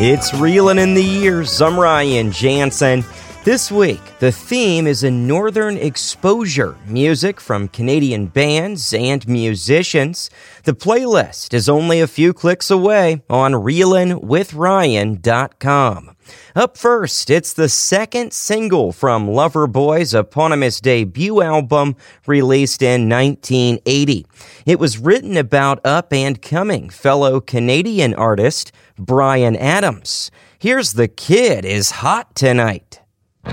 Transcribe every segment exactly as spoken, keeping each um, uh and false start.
It's Reelin' in the Years. I'm Ryan Jansen. This week, the theme is a northern exposure, music from Canadian bands and musicians. The playlist is only a few clicks away on reelin with ryan dot com. Up first, it's the second single from Loverboy's eponymous debut album, released in nineteen eighty. It was written about up-and-coming fellow Canadian artist Bryan Adams. Here's The Kid Is Hot Tonight. We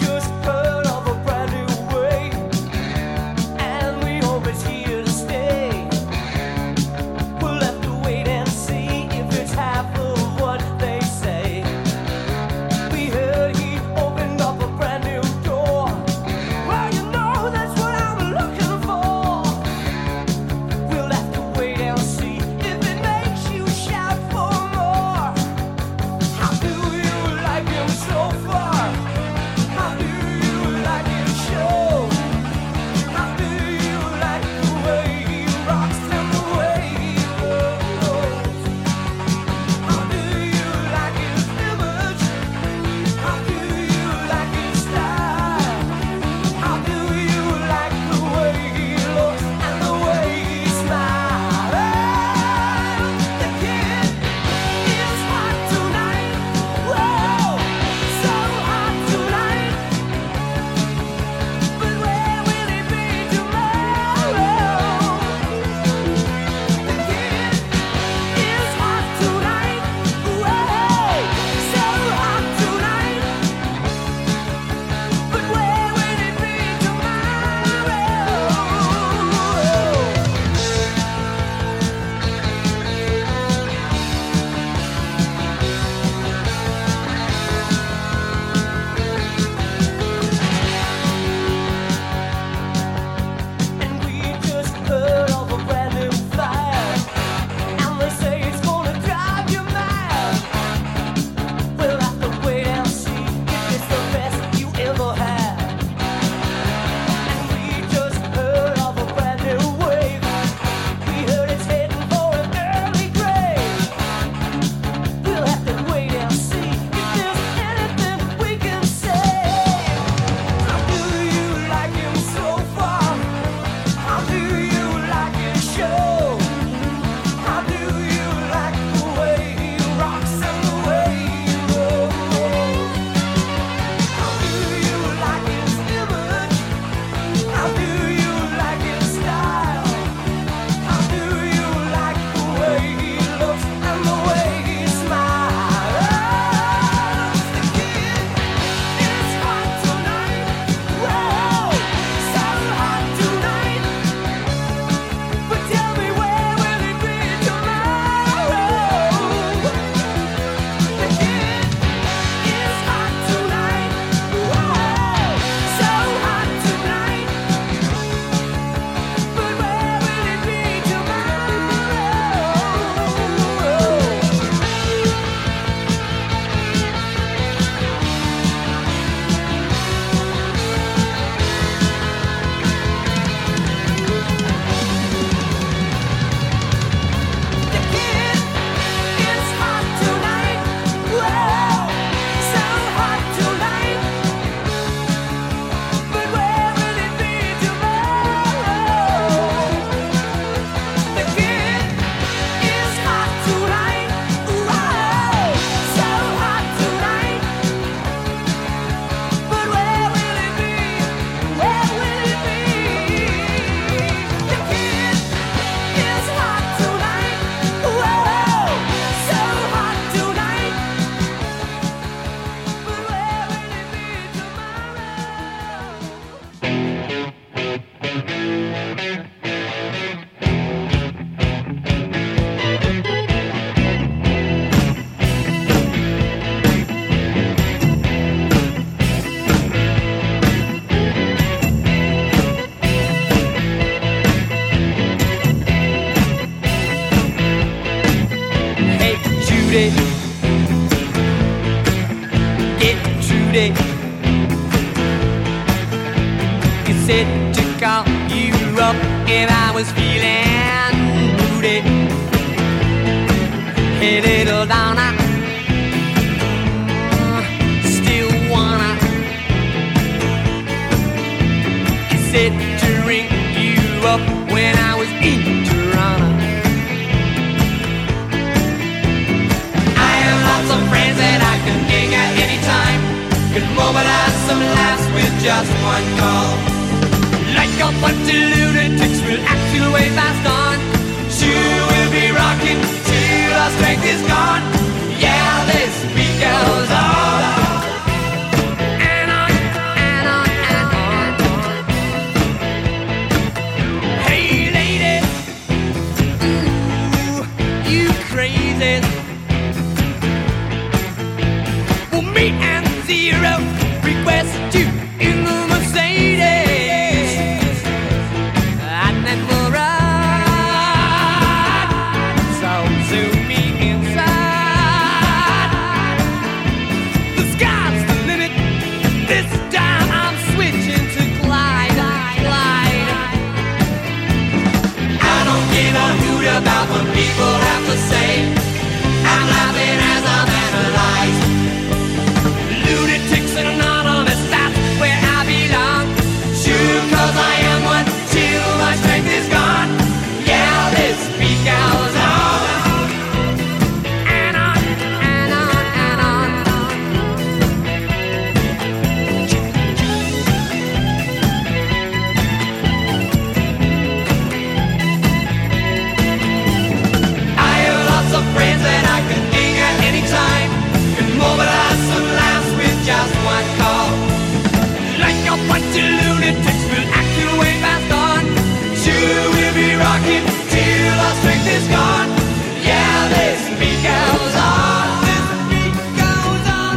just heard of a brand new way. Trudy. Get Trudy. You said to call you up, and I was feeling moody. Hey, little Donna, still wanna. You said to ring you up when I was in Toronto. Some friends that I can dig at any time. Could mobilize some laughs with just one call. Like a bunch of lunatics, we'll act your way fast on. Sure, we'll be rocking till our strength is gone. Yeah, this beat goes on and on and on and on. Hey, lady, ooh, you crazy. And zero request you in the Mercedes. I never ride, so zoom me inside. The sky's the limit. This time I'm switching to glide, glide. I don't give a hoot about what people have to say. I'm laughing as I'm analyzed. Cause I am one till my strength is gone. Yeah, this beat goes on and on and on and on. I have lots of friends that I can ding at any time. Can mobilize some laughs with just one call. Like a bunch of lunatics. Till our strength is gone. Yeah, this beat goes on. This beat goes on.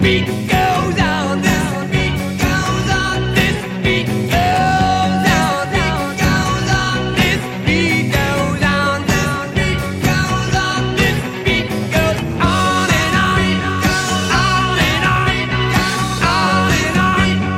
Beat goes on. This beat goes on. This beat goes on. This beat goes on. This beat goes on. This beat goes on. This beat goes on and on. On and on. On and on. On and on. On and on.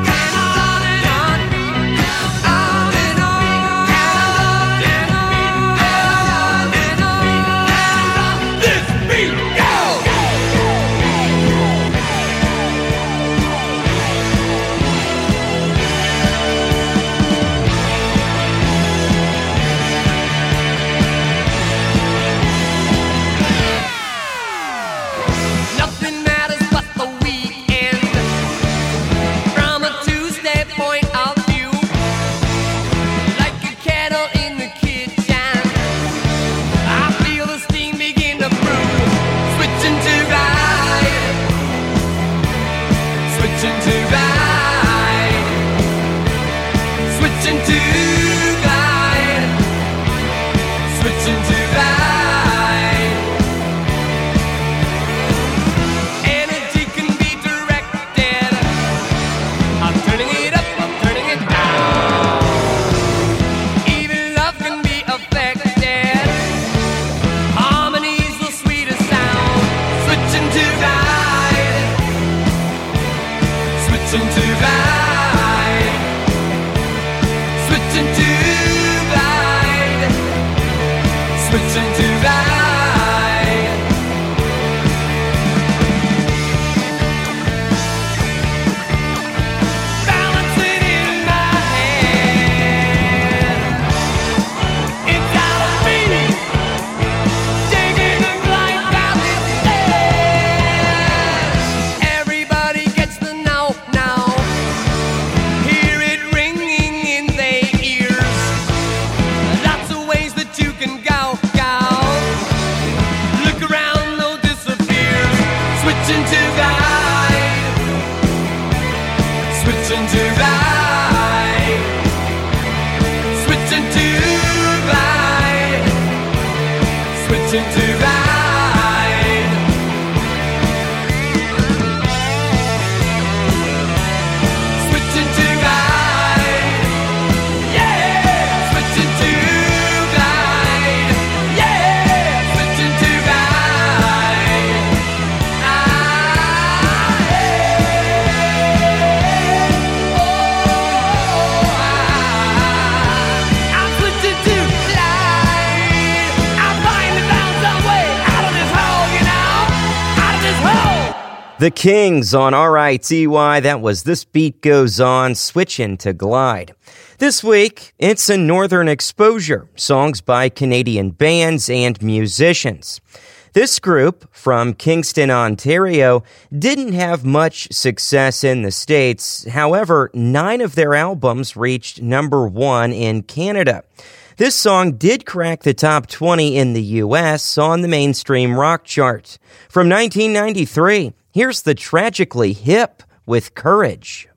The Kings on R I T Y, that was This Beat Goes On, switching to Glide. This week, it's a Northern Exposure, songs by Canadian bands and musicians. This group from Kingston, Ontario, didn't have much success in the States. However, nine of their albums reached number one in Canada. This song did crack the top twenty in the U S on the mainstream rock chart. From nineteen ninety-three, here's The Tragically Hip with Courage.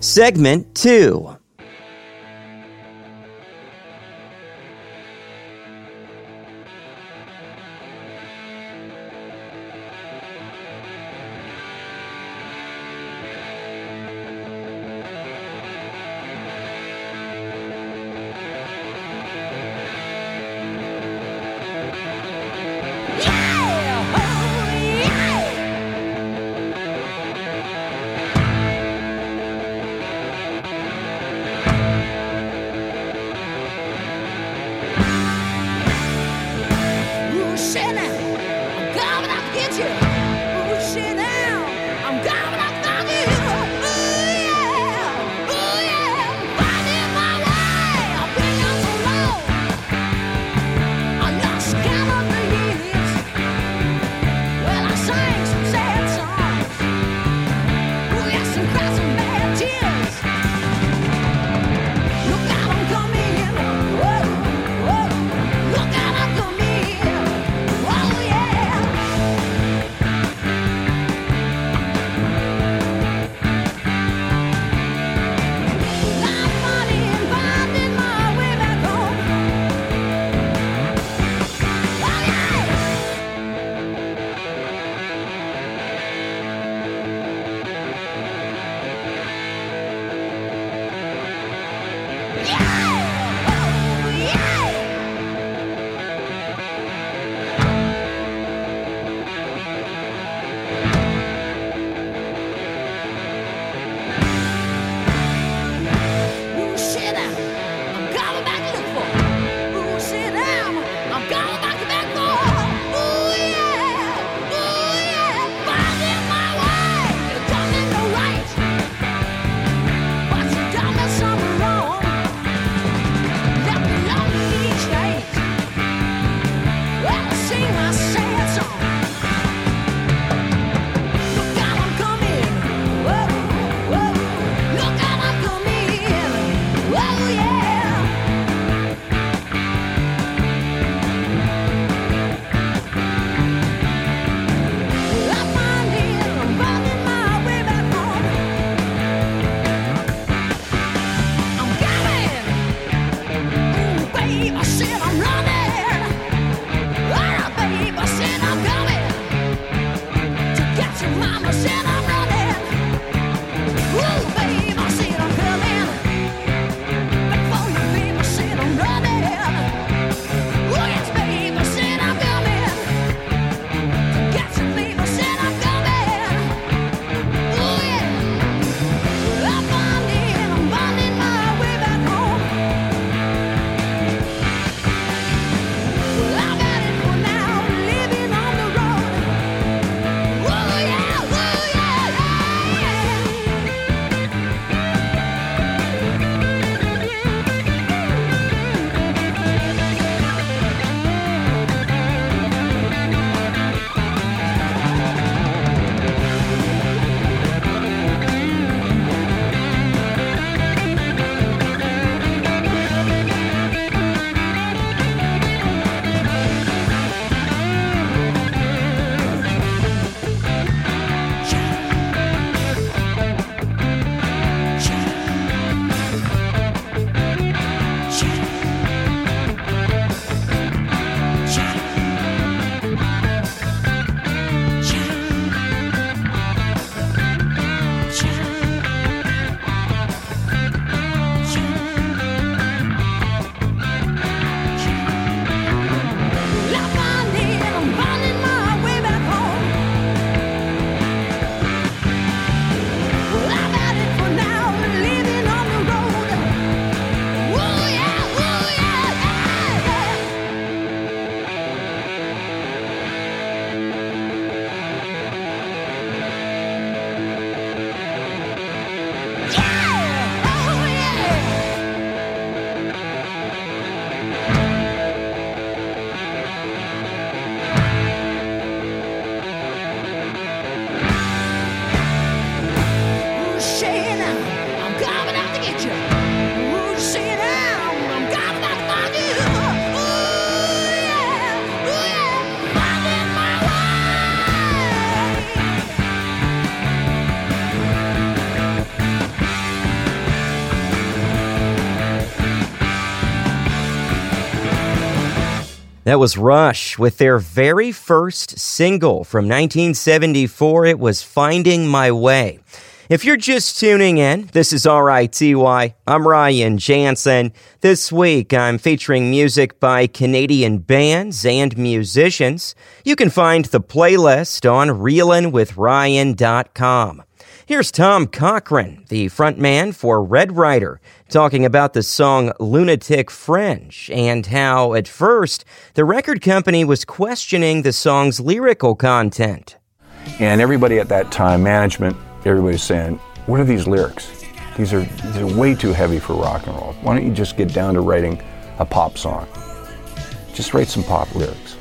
Segment two. That was Rush with their very first single from nineteen seventy-four. It was Finding My Way. If you're just tuning in, this is R I T Y. I'm Ryan Jansen. This week, I'm featuring music by Canadian bands and musicians. You can find the playlist on reelin with ryan dot com. Here's Tom Cochrane, the frontman for Red Rider, talking about the song Lunatic Fringe and how, at first, the record company was questioning the song's lyrical content. And everybody at that time, management, everybody's saying, what are these lyrics? These are, these are way too heavy for rock and roll. Why don't you just get down to writing a pop song? Just write some pop lyrics.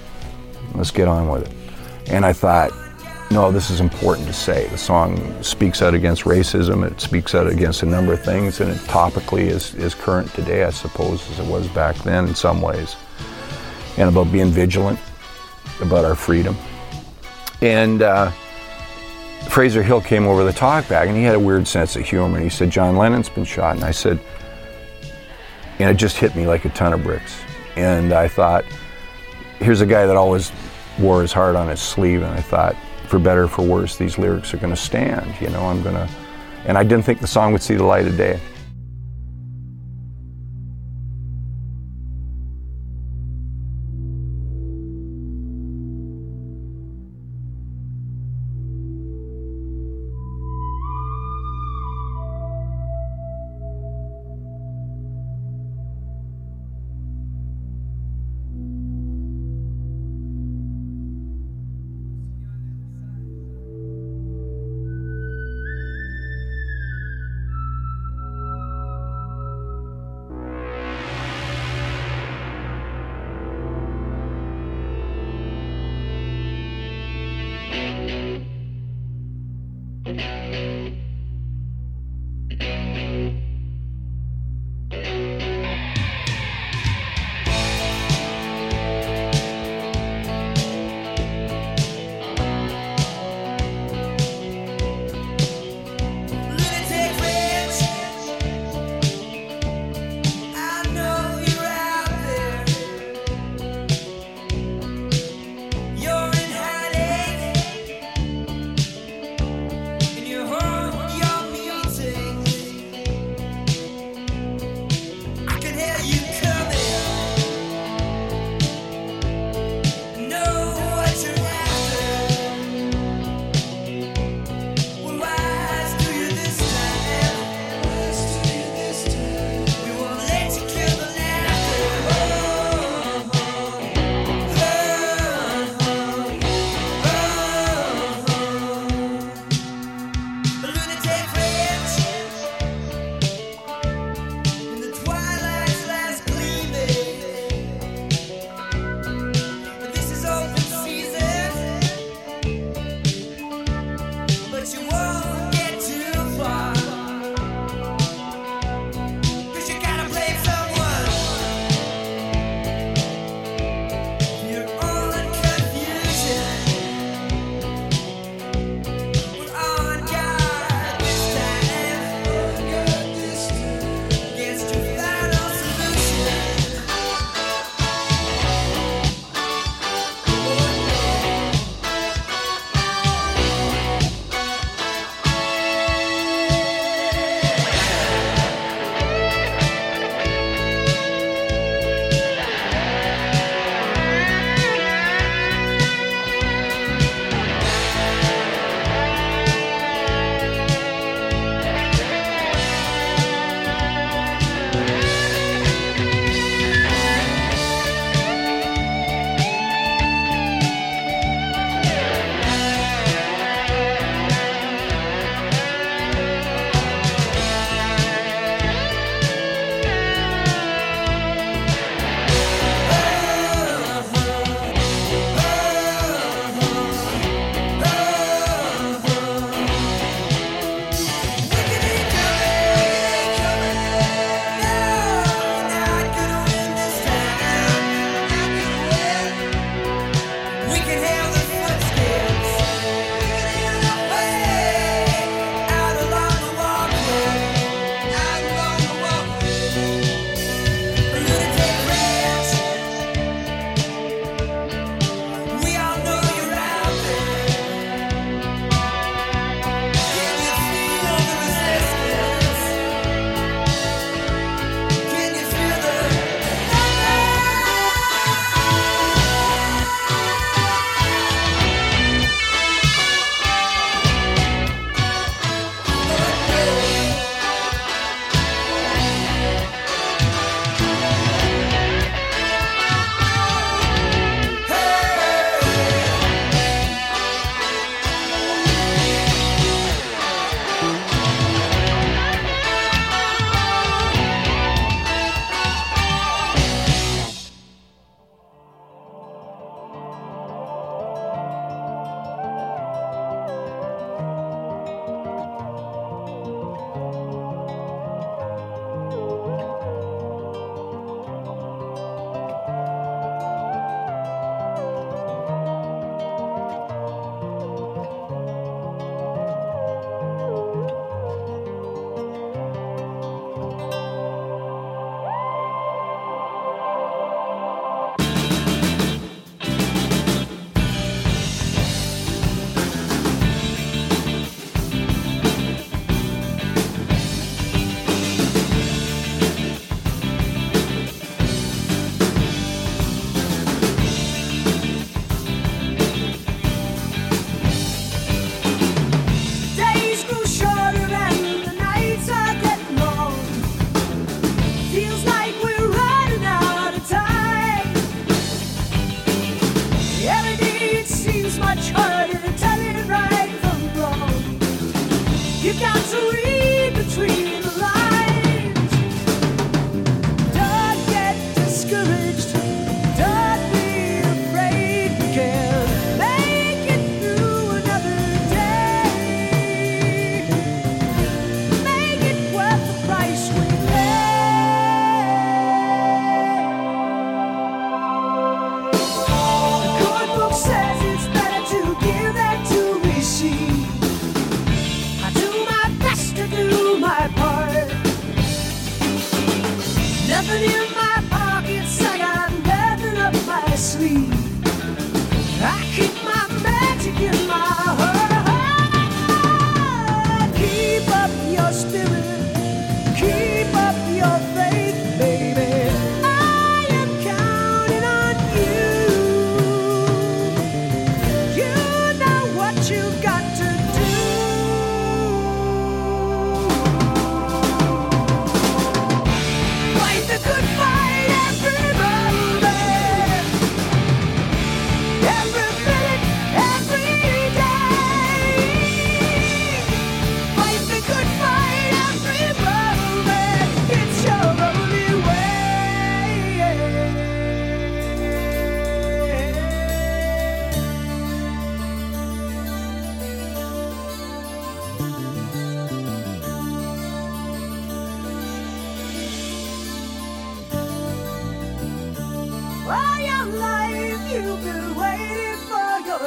Let's get on with it. And I thought, no, this is important to say. The song speaks out against racism, it speaks out against a number of things, and it topically is, is current today, I suppose, as it was back then in some ways. And about being vigilant, about our freedom. And uh, Fraser Hill came over the talk back, and he had a weird sense of humor, and he said, John Lennon's been shot, and I said, and it just hit me like a ton of bricks. And I thought, here's a guy that always wore his heart on his sleeve, and I thought, for better or for worse, these lyrics are going to stand, you know, I'm going to... And I didn't think the song would see the light of day.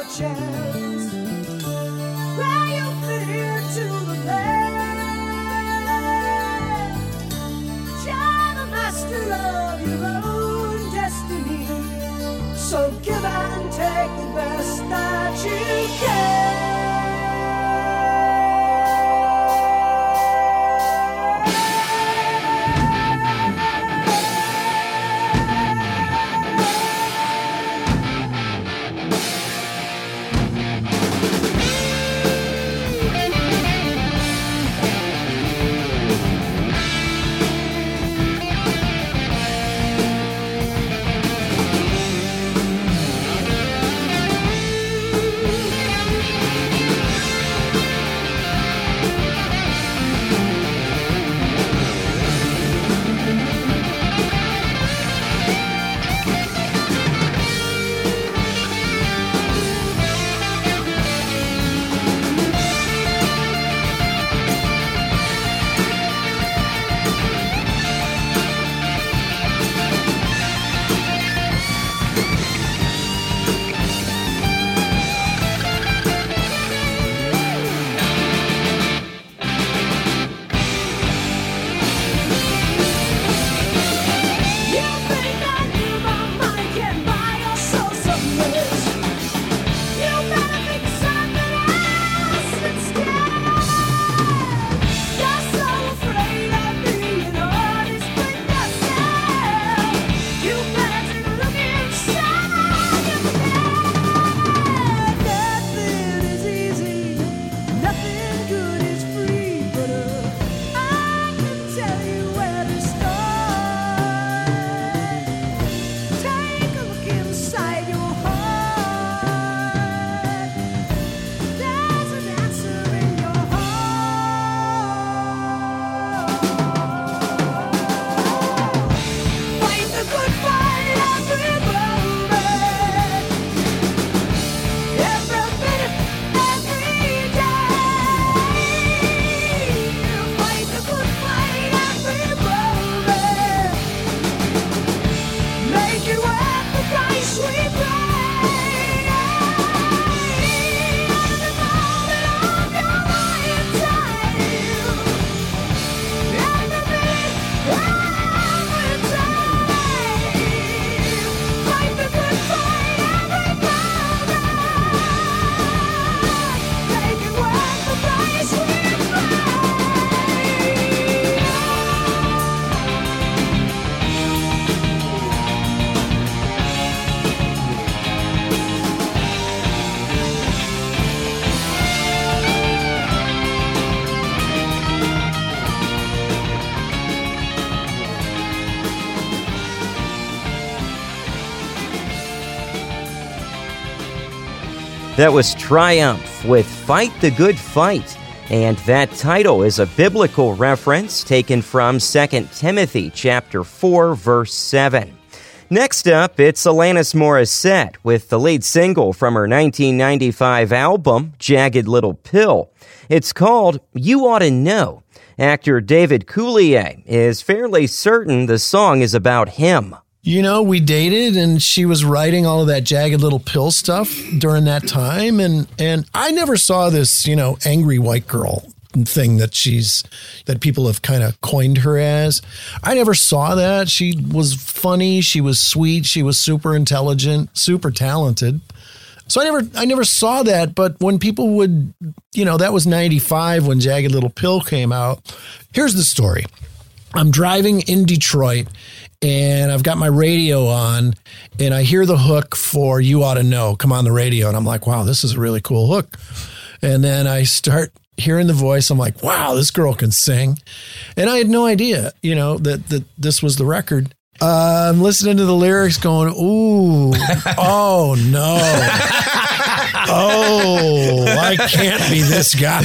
a chance. Why you fit here to the land? You're the master of your own destiny. So give and take the best that you can. That was Triumph with Fight the Good Fight, and that title is a biblical reference taken from Second Timothy chapter four, verse seven. Next up, it's Alanis Morissette with the lead single from her nineteen ninety-five album, Jagged Little Pill. It's called You Oughta Know. Actor David Coulier is fairly certain the song is about him. You know, we dated and she was writing all of that Jagged Little Pill stuff during that time. And, and I never saw this, you know, angry white girl thing that she's, that people have kind of coined her as. I never saw that. She was funny. She was sweet. She was super intelligent, super talented. So I never, I never saw that. But when people would, you know, that was ninety-five when Jagged Little Pill came out. Here's the story. I'm driving in Detroit and I've got my radio on and I hear the hook for You Oughta Know come on the radio. And I'm like, wow, this is a really cool hook. And then I start hearing the voice. I'm like, wow, this girl can sing. And I had no idea, you know, that, that this was the record. Uh, I'm listening to the lyrics going, ooh, oh no. Oh, I can't be this guy.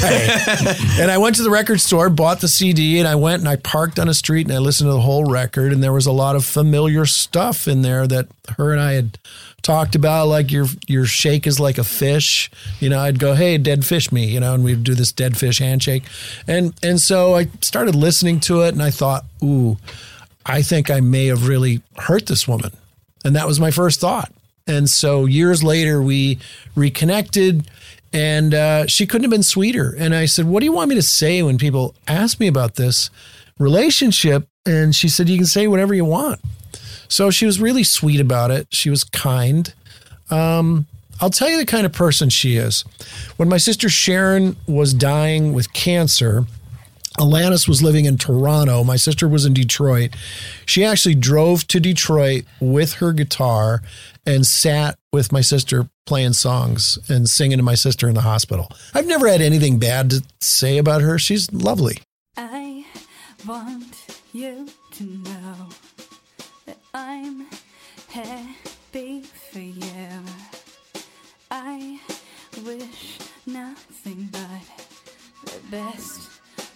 And I went to the record store, bought the C D, and I went and I parked on a street and I listened to the whole record. And there was a lot of familiar stuff in there that her and I had talked about, like your your shake is like a fish. You know, I'd go, hey, dead fish me, you know, and we'd do this dead fish handshake. And and so I started listening to it and I thought, ooh, I think I may have really hurt this woman. And that was my first thought. And so years later, we reconnected, and uh, she couldn't have been sweeter. And I said, what do you want me to say when people ask me about this relationship? And she said, you can say whatever you want. So she was really sweet about it. She was kind. Um, I'll tell you the kind of person she is. When my sister Sharon was dying with cancer, Alanis was living in Toronto. My sister was in Detroit. She actually drove to Detroit with her guitar and sat with my sister playing songs and singing to my sister in the hospital. I've never had anything bad to say about her. She's lovely. I want you to know that I'm happy for you. I wish nothing but the best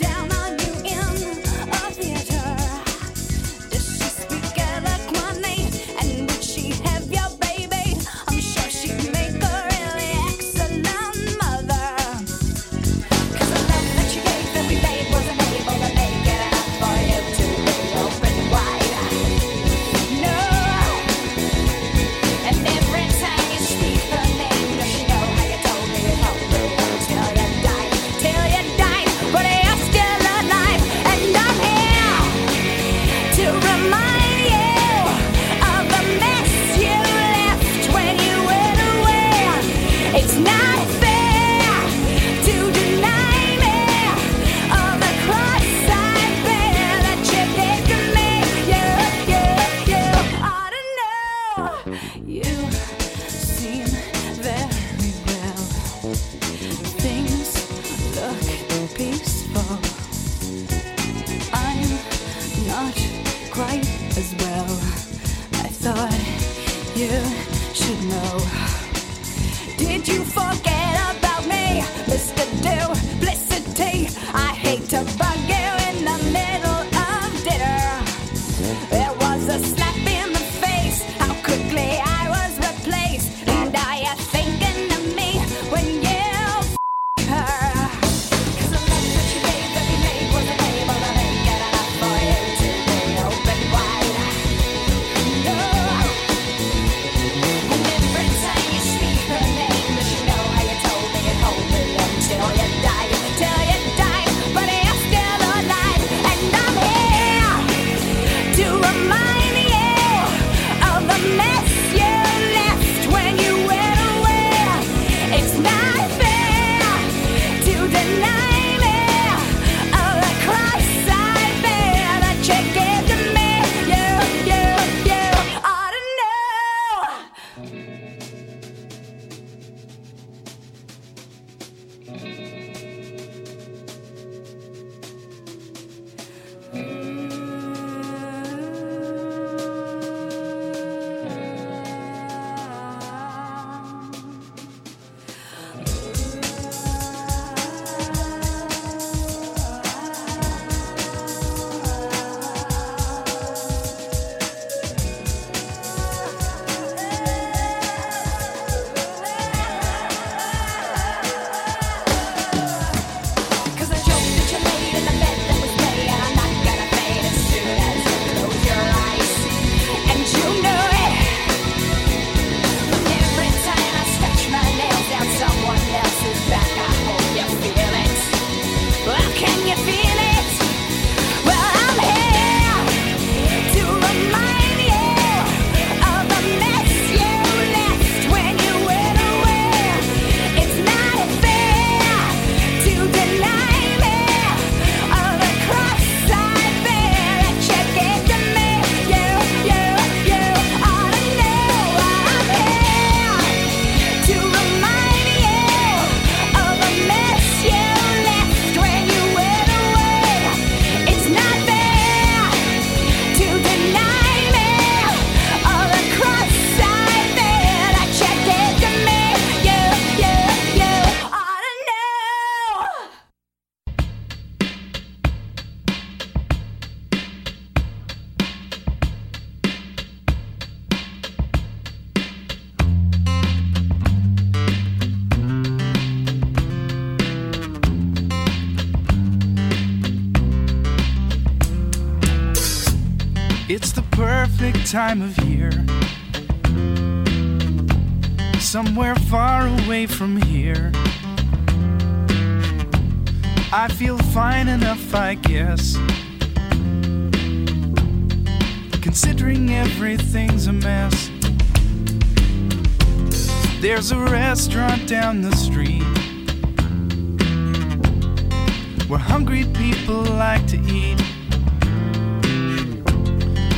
down on you in a theater? Does she speak eloquently? And would she have your baby? I'm sure she'd make a really excellent mother. Cause the love that you gave every day wasn't able to make it up for you to be open wide. No. And every time you speak her name, does she know how you told me you hope the world till you die, till you die? But I'm still alive, and I'm here to remind you of the mess you left when you went away. It's not fair to deny me of the cross I bear that you've taken me. You, you, you ought to know. You seem very well. Things look peaceful. I'm not quite as well. I thought you should know. Did you forget about me, Mister Duplicity? I hate to bug you in the middle of dinner. There was a slap in the face. How quickly I was replaced. And are you thinking of me when you f*** her? Cause the love that you gave every day wasn't able to make it up for you to be open wide. No. And every time you speak her name, does she know how you told me you'd hold me until you die, till you die? But I'm still alive, and I'm here to remind you of the mess you left when you went away. It's not fair to deny me of the cross I bear that you gave to me. You, you, you ought to know. perfect time of year, somewhere far away from here. I feel fine enough, I guess, considering everything's a mess. There's a restaurant down the street where hungry people like to eat.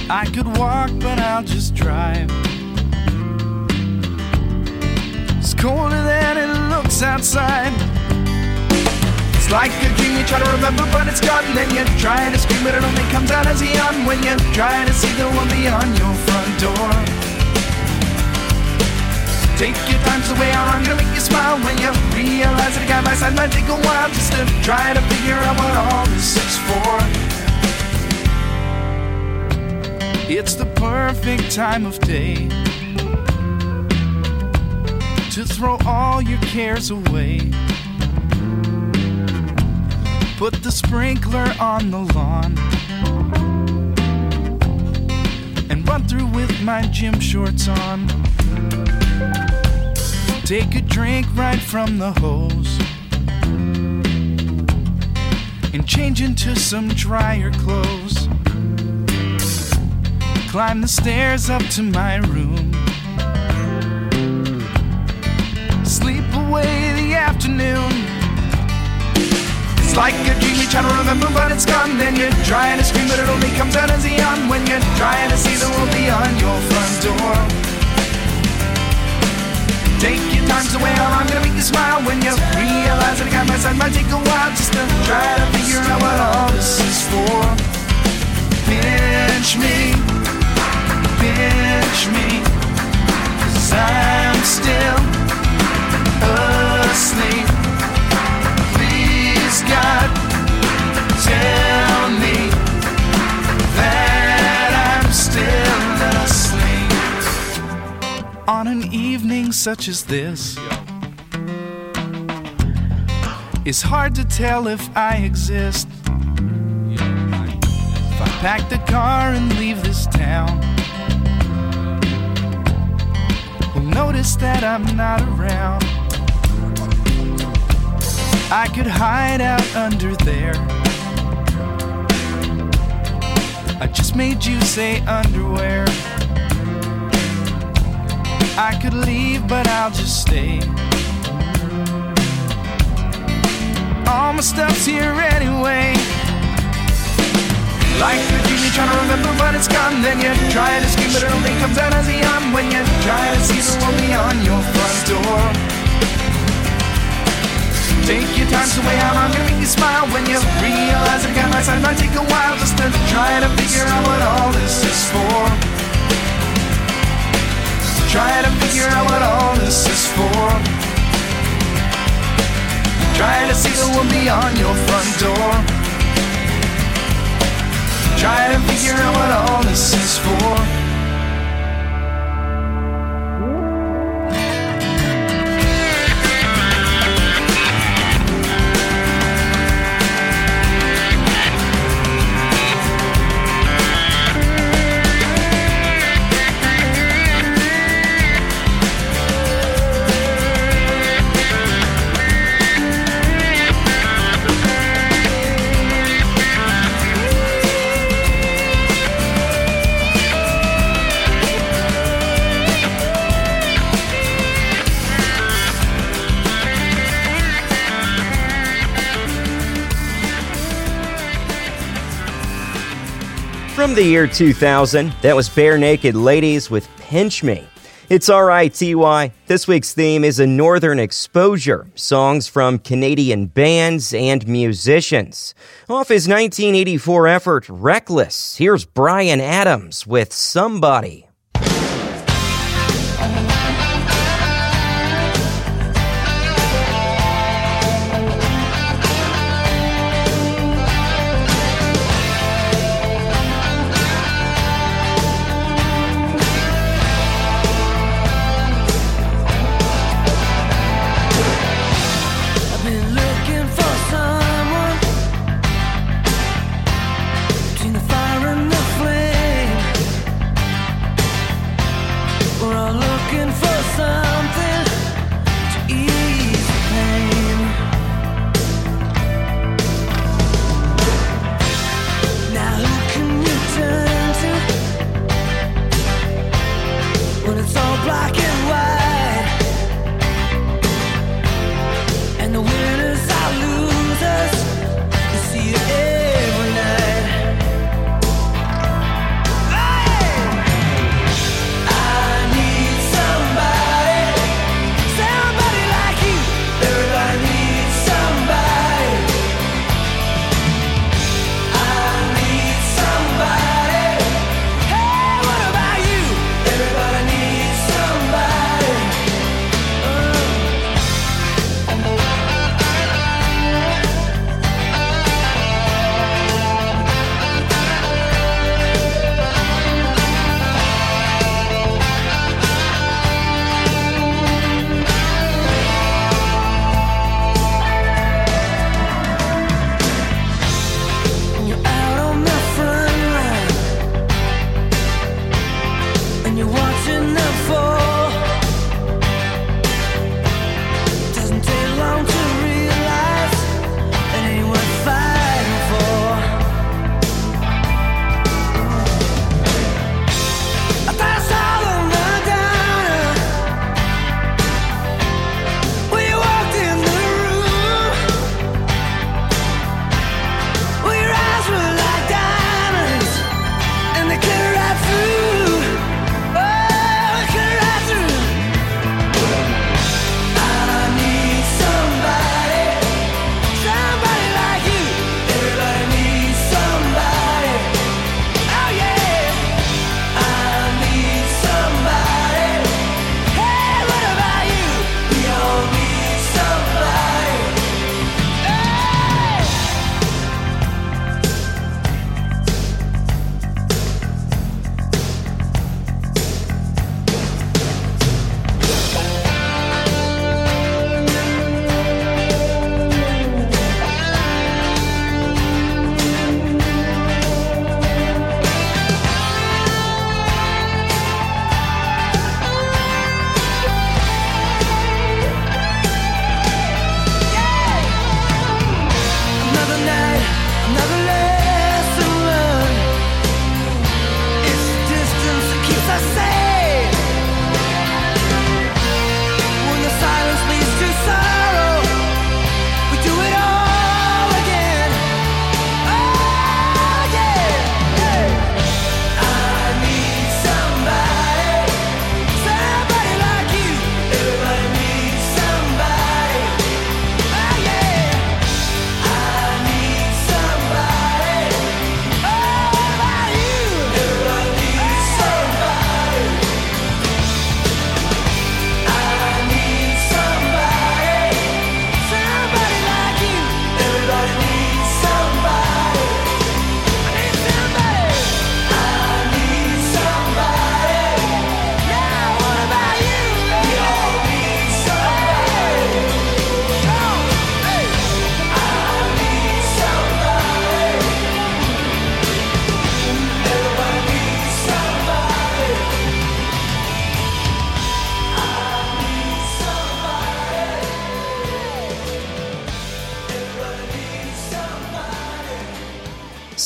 I could walk, but I'll just drive. It's colder than it looks outside. It's like a dream you try to remember, but it's gone. Then you try to scream, but it only comes out as a yawn when you try to see the one beyond your front door. Take your time, the way I'm gonna make you smile when you realize that a guy by side might take a while just to try to figure out what all this is for. It's the perfect time of day to throw all your cares away. Put the sprinkler on the lawn and run through with my gym shorts on. Take a drink right from the hose and change into some drier clothes. Climb the stairs up to my room, sleep away the afternoon. It's like a dream you try to remember, but it's gone. Then you're trying to scream, but it only comes out as a yawn when you're trying to see the world beyond your front door. Take your time to wear, I'm gonna make you smile when you realize that I got my side might take a while just to try to figure out what all this is for. Pinch me, pinch me, 'cause I'm still asleep. Please God, tell me that I'm still asleep. On an evening such as this, it's hard to tell if I exist. If I pack the car and leave this town, who'll notice that I'm not around? I could hide out under there. I just made you say underwear. I could leave, but I'll just stay. All my stuff's here anyway. Like the dream you're trying to remember, but it's gone. Then you try to scream, but it only comes out as a yawn when you try to see the world beyond your front door. Take your time to weigh out, I'm gonna make you smile when you realize that I got my side might take a while just to try to figure out what all this is for. Try to figure out what all this is for. Try to see the one beyond your front door. Try to figure out what all this is for. From the year two thousand, that was Bare Naked Ladies with Pinch Me. It's R I T Y. This week's theme is a northern exposure, songs from Canadian bands and musicians. Off his nineteen eighty-four effort, Reckless, here's Bryan Adams with Somebody.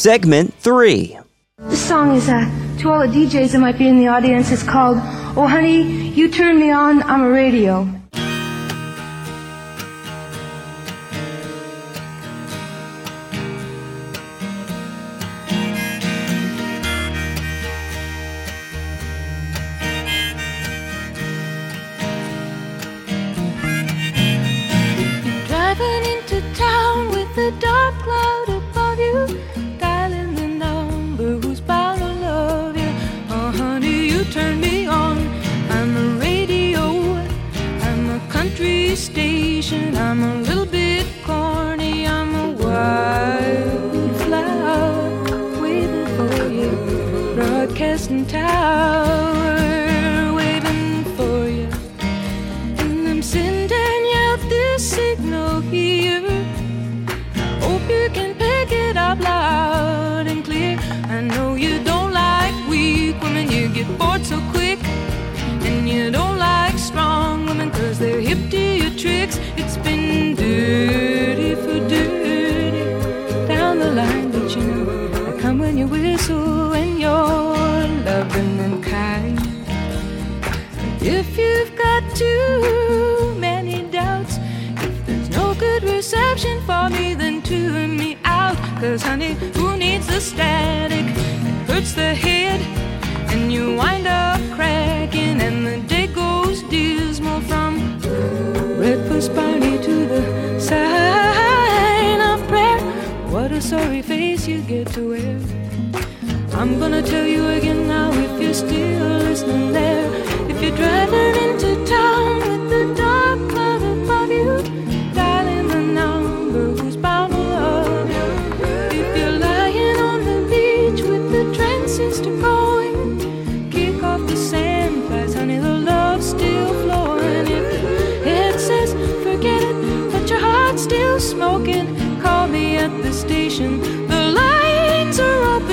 segment three. This song is, uh, to all the D Js that might be in the audience, it's called, Oh Honey, You Turn Me On, I'm a Radio. I'm a little bit corny, I'm a wildflower, waiting for you, broadcasting tower, waiting for you, and I'm sending out this signal here, I hope you can pick it up loud and clear, I know you don't like weak women, you get bored so quick, and you don't like strong women, cause they're hip to your tricks. Dirty for dirty down the line, but you know I come when you whistle and you're loving and kind. If you've got too many doubts, if there's no good reception for me, then tune me out. Cause honey, who needs the static? It hurts the head and you wind up cracking, and the day goes dismal from Reckless Barney to the sign of prayer. What a sorry face you get to wear. I'm gonna tell you again now, if you're still listening there, if you're driving into town with the dark cloud above you, dialing the number who's bound to love you. If you're lying on the beach with the train system going, kick off the sand flies, honey, the love's still flowing. If says, forget it, but your heart's still smoking. Call me at the station, the lights are open.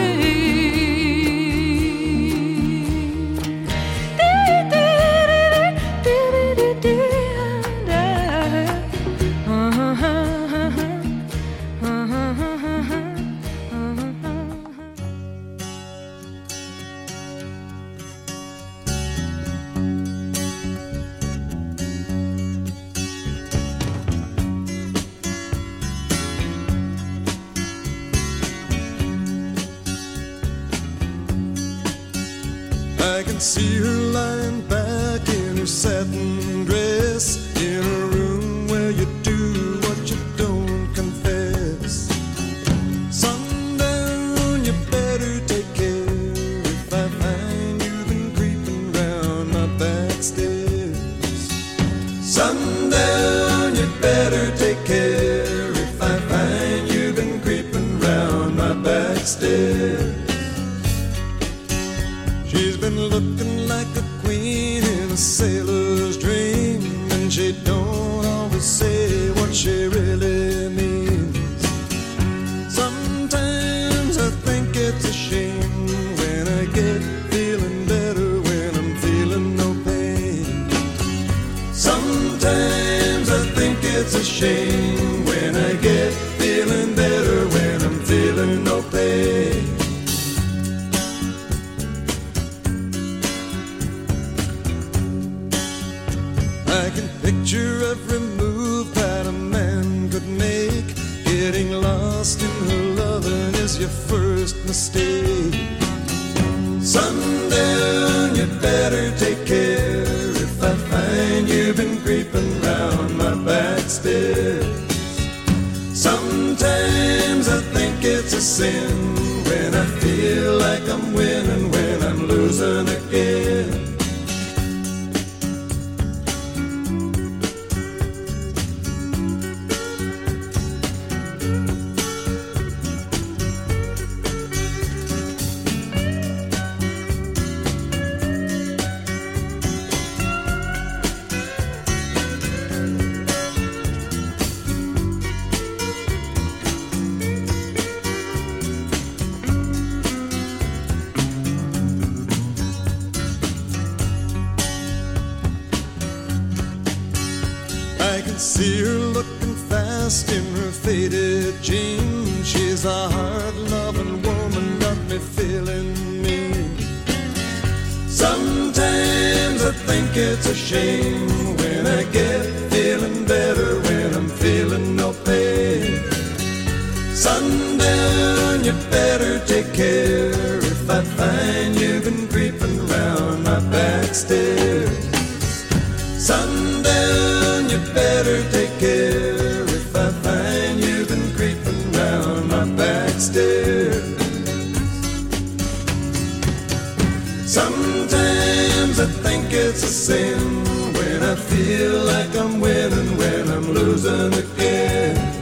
See her lying back in her satin dress, in a room where you do what you don't confess. Sundown, you better take care. If I find you been creeping round my back stairs. Sundown, you better take care. If I find you been creeping round my back stairs. She's been looking like a queen in a sailor's dream, and she don't always say what she really means. Sometimes I think it's a shame when I get feeling better when I'm feeling no pain. Sometimes I think it's a shame when I get feeling better when I'm feeling no pain. Picture every move that a man could make. Getting lost in her loving is your first mistake. Sundown, you better take care. If I find you've been creeping round my back stairs. Sometimes I think it's a sin when I feel like I'm winning, when I'm losing again. She's a hard-loving woman, got me feeling mean. Sometimes I think it's a shame when I get feeling better, when I'm feeling no pain. Sundown, you better take care if I find you've been creeping round my back stairs. Sundown, you better take care if I find you've been creeping round my back stairs. Sometimes I think it's a sin when I feel like I'm winning, when I'm losing again.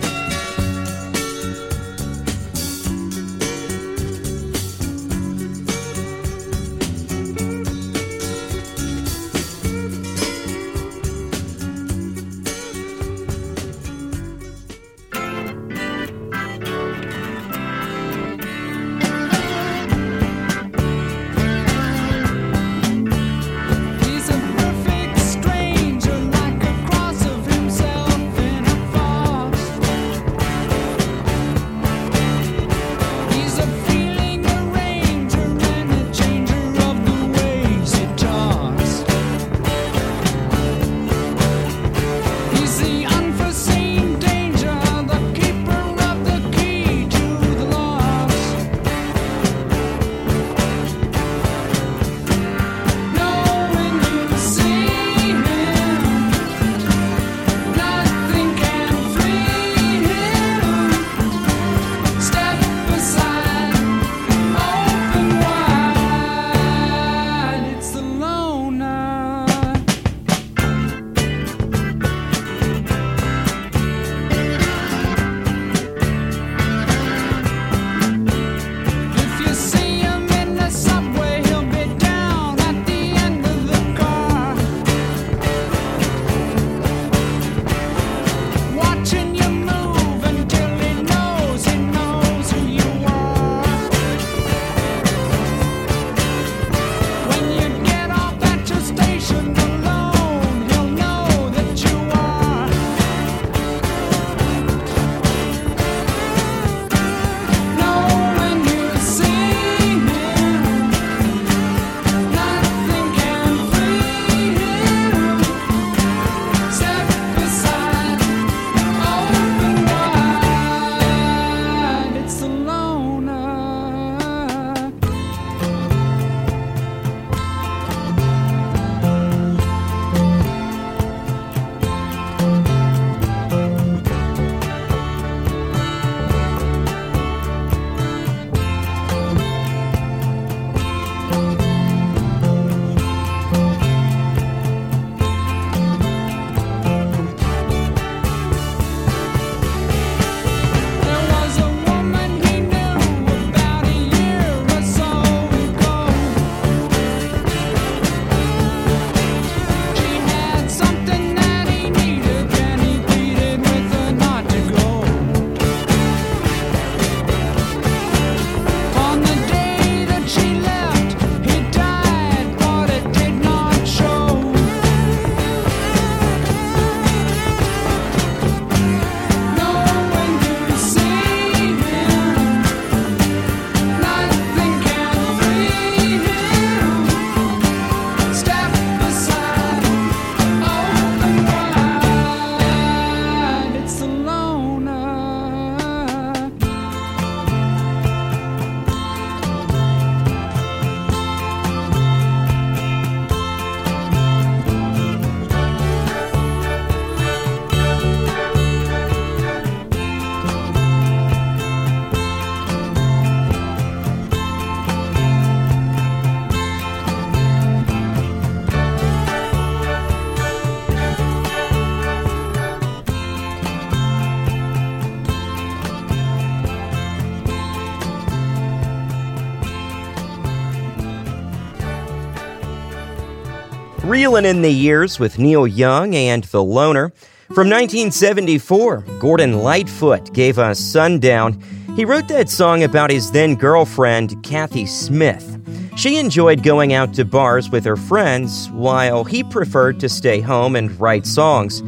Reeling in the Years with Neil Young and The Loner. From nineteen seventy-four, Gordon Lightfoot gave us Sundown. He wrote that song about his then-girlfriend, Kathy Smith. She enjoyed going out to bars with her friends, while he preferred to stay home and write songs.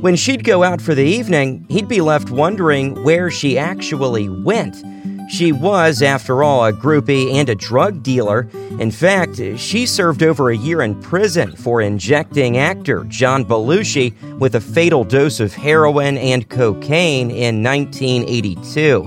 When she'd go out for the evening, he'd be left wondering where she actually went. She was, after all, a groupie and a drug dealer. In fact, she served over a year in prison for injecting actor John Belushi with a fatal dose of heroin and cocaine in nineteen eighty-two.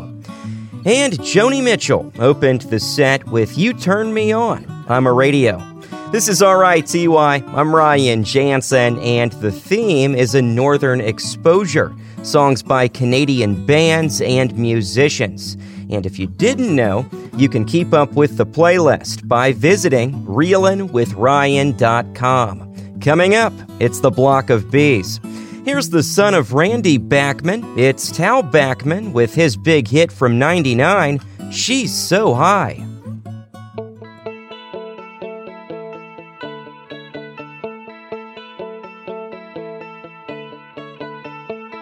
And Joni Mitchell opened the set with You Turn Me On, I'm a Radio. This is R I T Y, I'm Ryan Jansen, and the theme is a Northern Exposure, songs by Canadian bands and musicians. And if you didn't know, you can keep up with the playlist by visiting reelin with ryan dot com. Coming up, it's The Block of Bees. Here's the son of Randy Bachman. It's Tal Bachman with his big hit from ninety-nine, She's So High.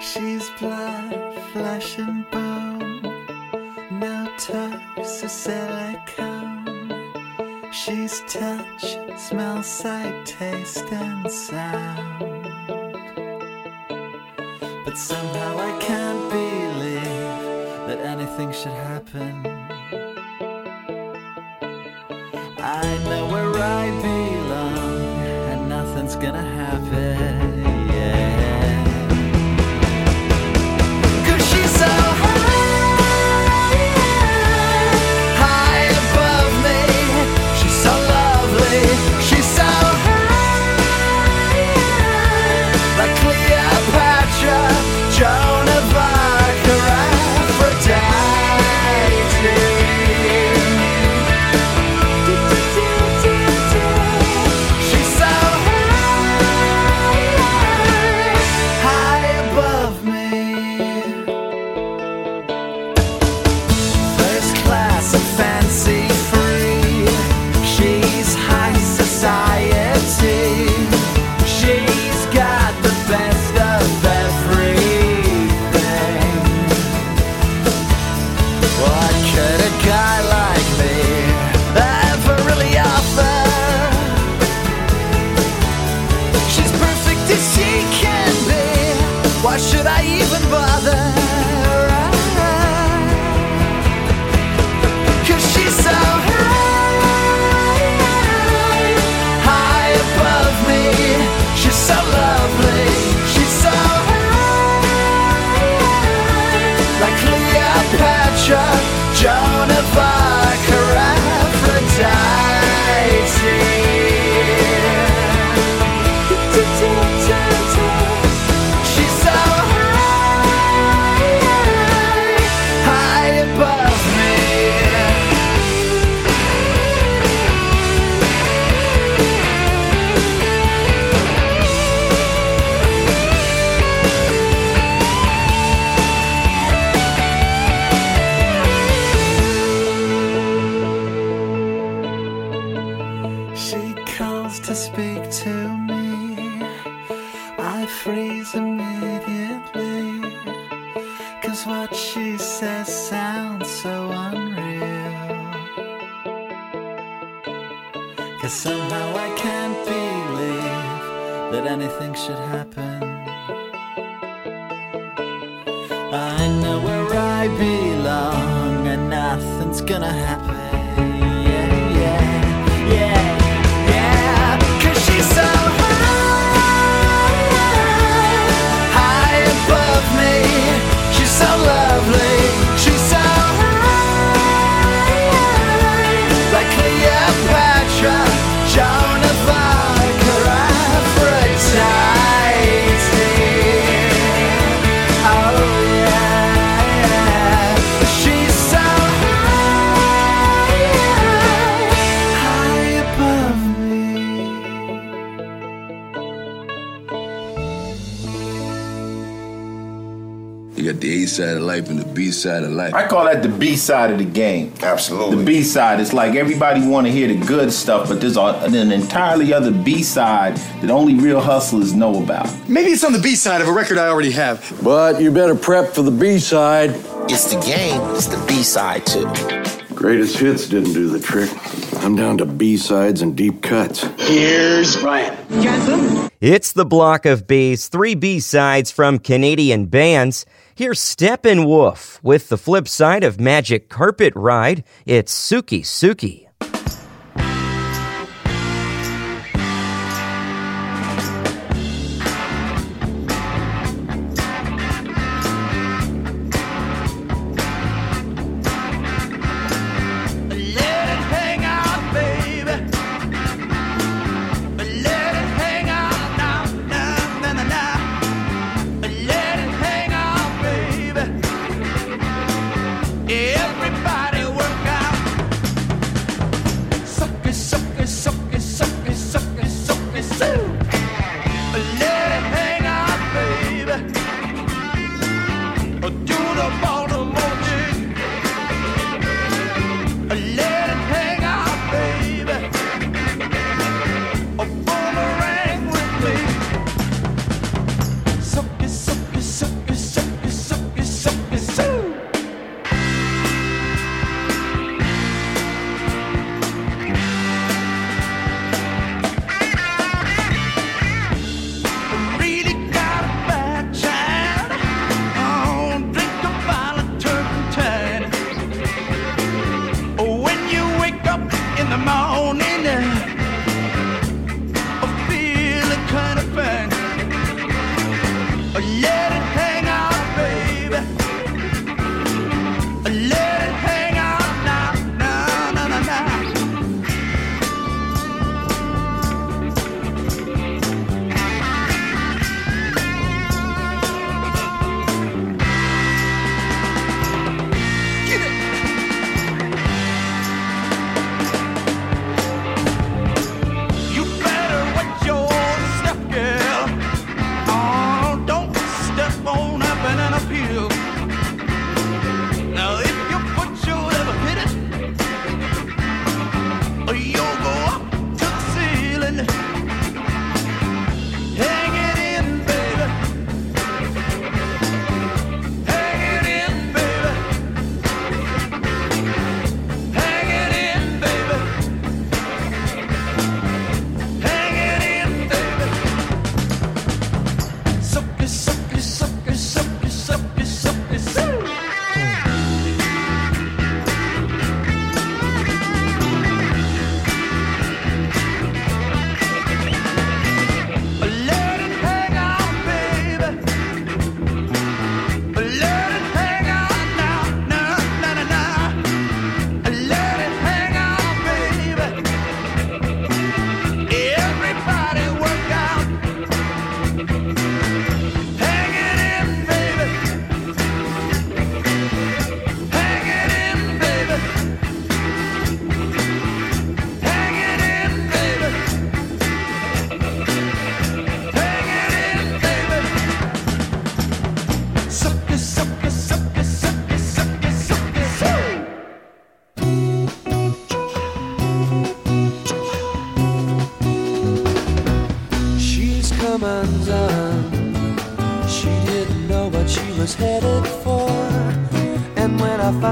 She's blind, flesh and bone, no toes of silicone. She's touch, smell, sight, taste, and sound. But somehow I can't believe that anything should happen. I know where I belong, and nothing's gonna happen, yeah. 'Cause she's so high, yeah, high above me. She's so lovely, she's so high, yeah, like Cleopatra, Joan of Arc, or Aphrodite. She's so high, high above me. First class and fancy free, she's high society. She's got the best of everything. What could a guy like me ever really offer? She's perfect as she can be. Why should I even bother? 'Cause she's so high, high above me. She's so lovely, she's so high, like Cleopatra, Joan of Arc, or Aphrodite. She's so high, high above me. She calls to speak to me. I freeze immediately. 'Cause what she says sounds so unreal. 'Cause somehow I can't believe that anything should happen. I know where I belong, and nothing's gonna happen. Yeah, yeah, yeah, yeah. 'Cause she's so high, high above me. She's so lovely, she's so high, like Cleopatra, Joan of Arc, or Aphrodite. Oh yeah, she's so high, high above me. You got the A side of life and the B side of life. I call that the B side of the game. Absolutely. The B side, it's like everybody want to hear the good stuff, but there's a- an entirely other B side that only real hustlers know about. Maybe it's on the B side of a record I already have. But you better prep for the B side. It's the game, it's the B side too. Greatest hits didn't do the trick. I'm down to B-sides and deep cuts. Here's Bryan. It's the block of B's, three B-sides from Canadian bands. Here's Steppenwolf with the flip side of Magic Carpet Ride. It's Suki Suki.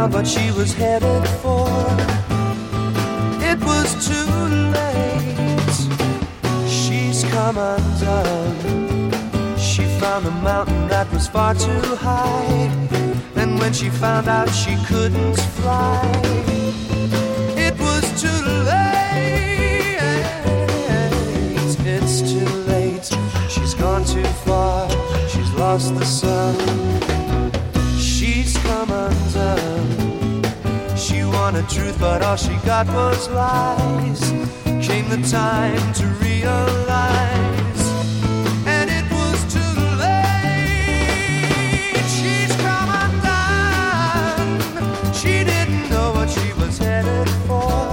What she was headed for, it was too late. She's come undone. She found a mountain that was far too high, and when she found out she couldn't fly, it was too late. It's too late. She's gone too far. She's lost the sun. She wanted truth, but all she got was lies. Came the time to realize, and it was too late. She's come undone. She didn't know what she was headed for,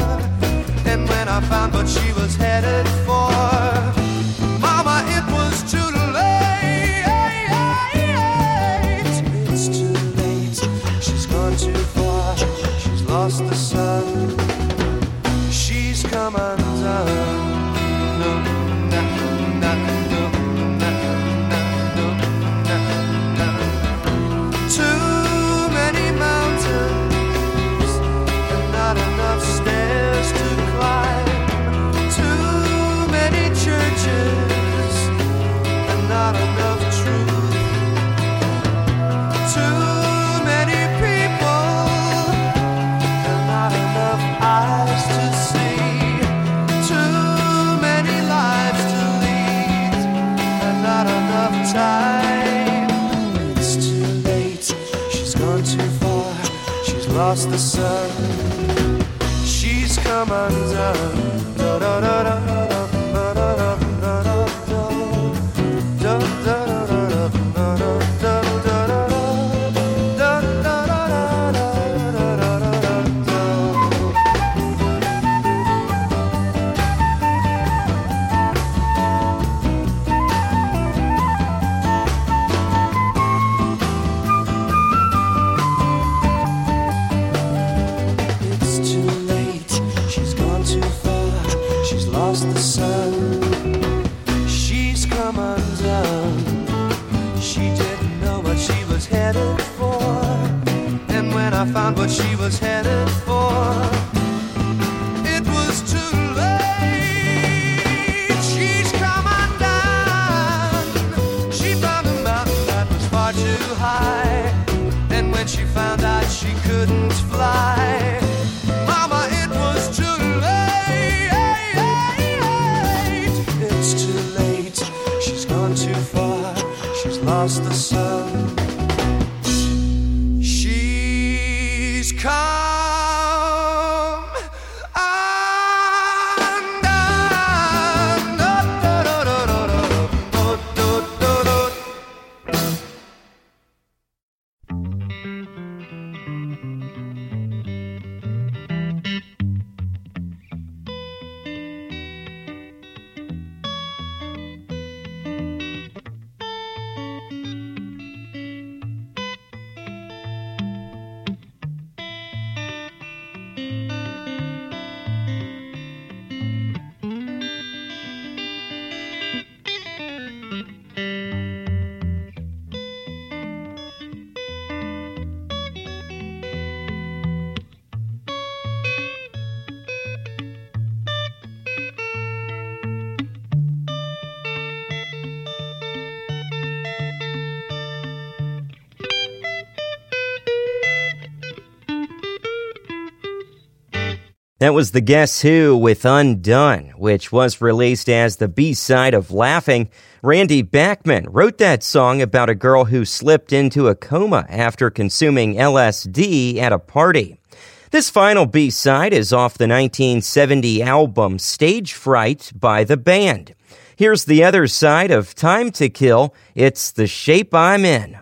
and when I found what she was headed for, Mama, it was too late. It's too late. She's gone too far. Lost the sun. She's come undone. No, no, no, lost the sun. She's come undone. Da da da da da da da da da da da da da. I found what she was headed for. That was The Guess Who with Undone, which was released as the B-side of Laughing. Randy Bachman wrote that song about a girl who slipped into a coma after consuming L S D at a party. This final B-side is off the nineteen seventy album Stage Fright by the band. Here's the other side of Time to Kill. It's The Shape I'm In.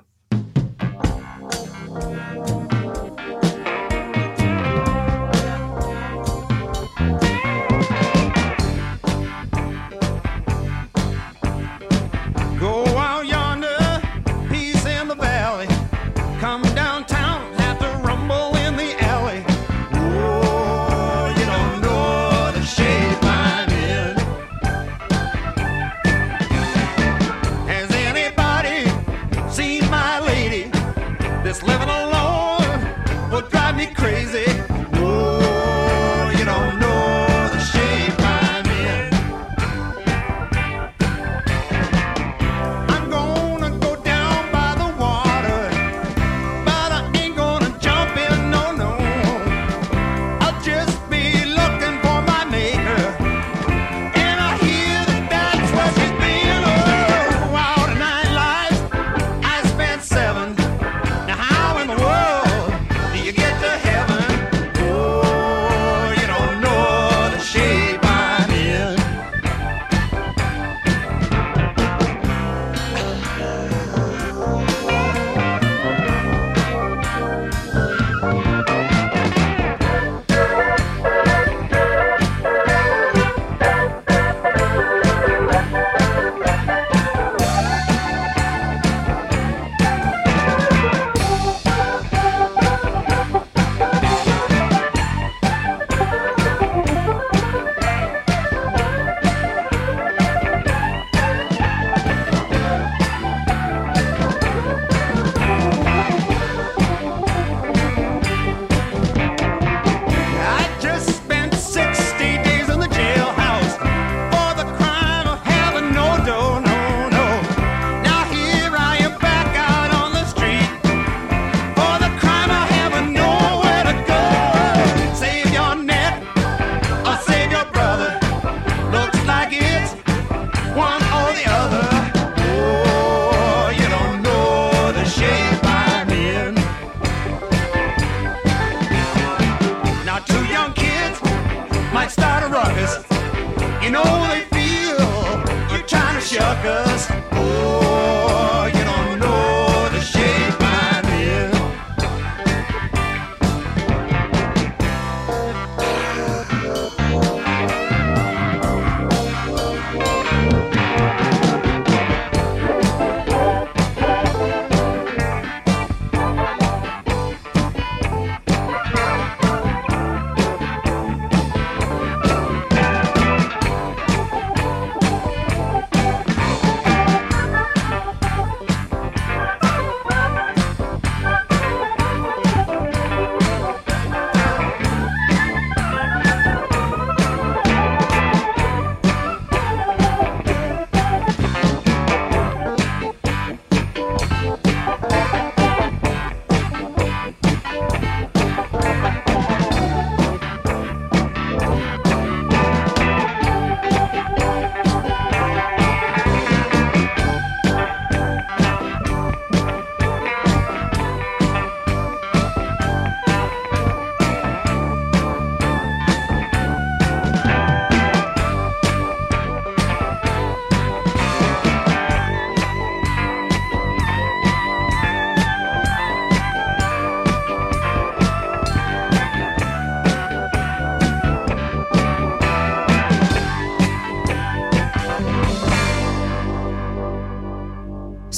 How in the world?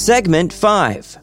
Segment five.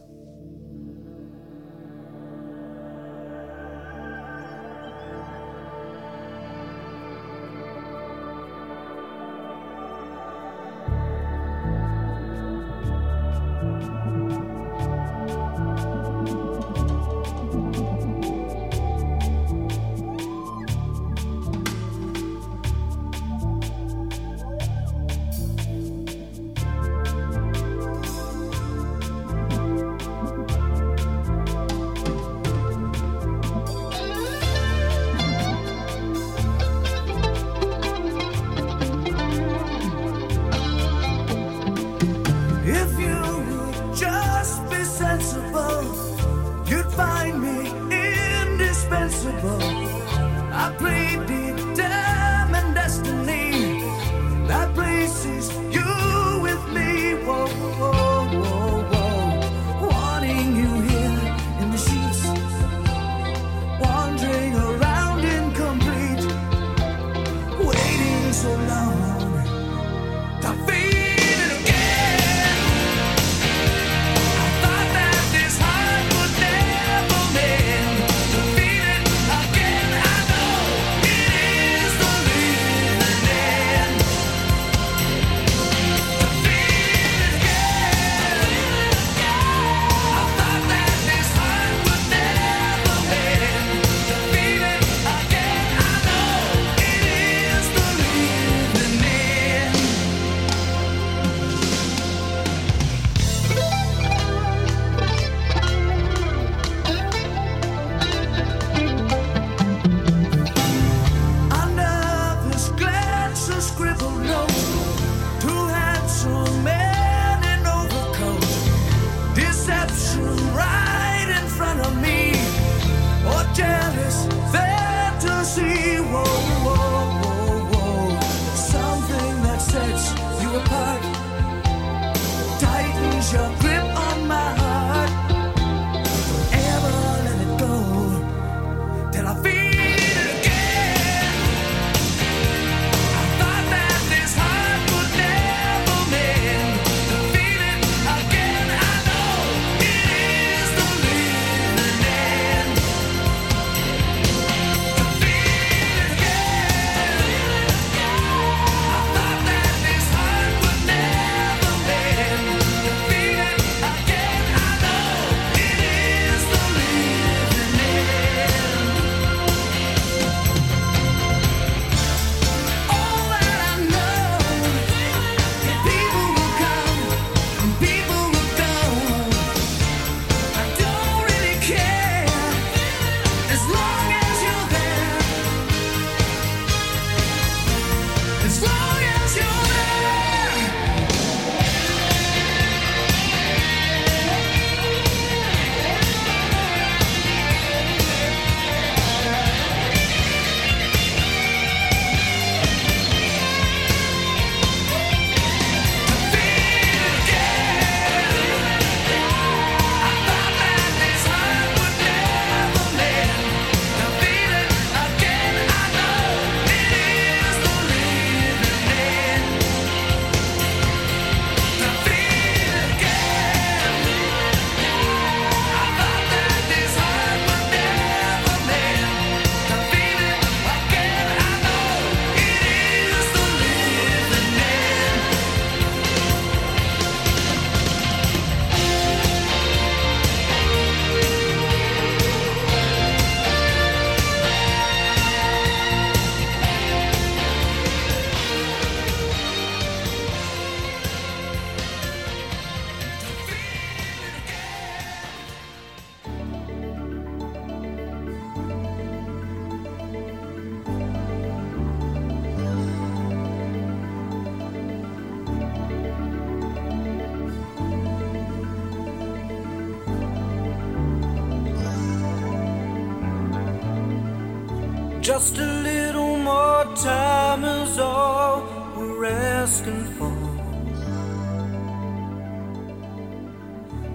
Just a little more time is all we're asking for.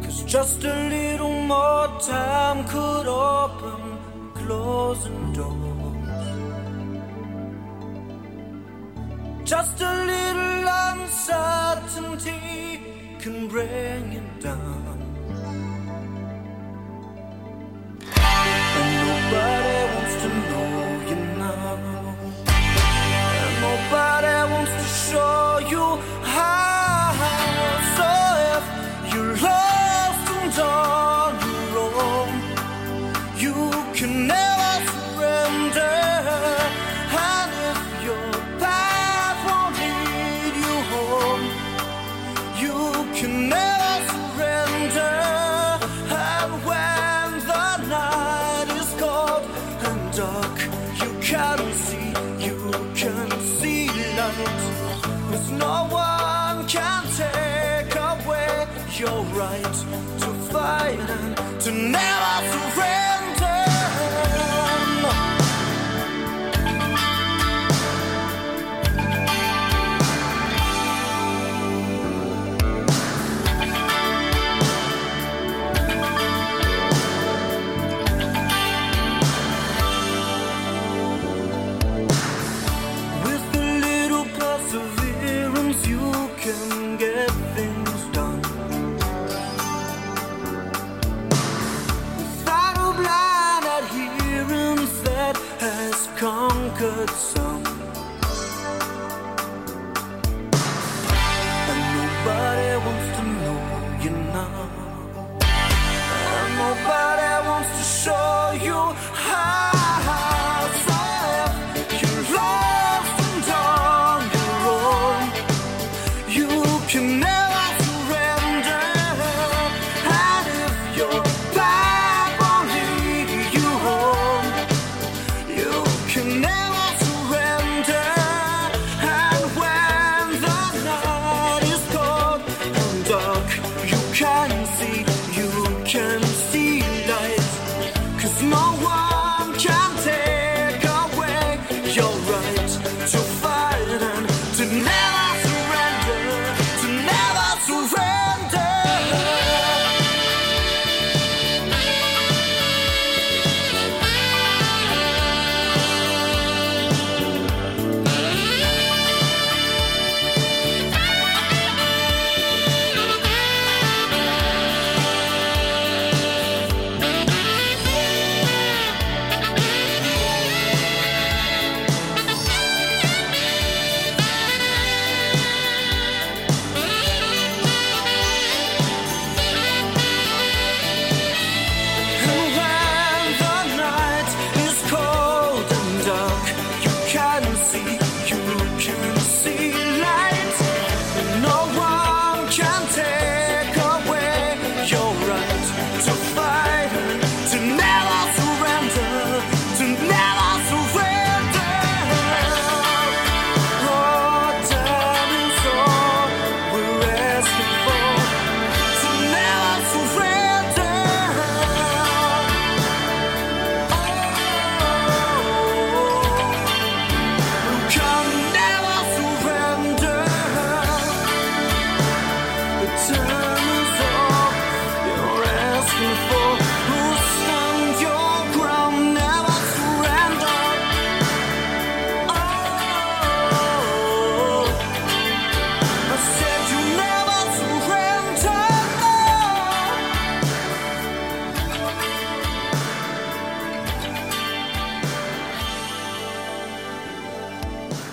'Cause just a little more time could open closing doors. Just a little uncertainty can bring it down. And nobody wants to know you now. And nobody wants to show you how. So if you're lost and on your own, you can never surrender. And if your path won't lead you home, you can never surrender. And when the night is cold and dark, you can see, you can see light. Cause no one can take away your right to fight and to never surrender. Good song. And nobody wants to know you now. And nobody wants to show you how. So if you're lost and on your own, you can never surrender. And if your back won't lead you home, you can never.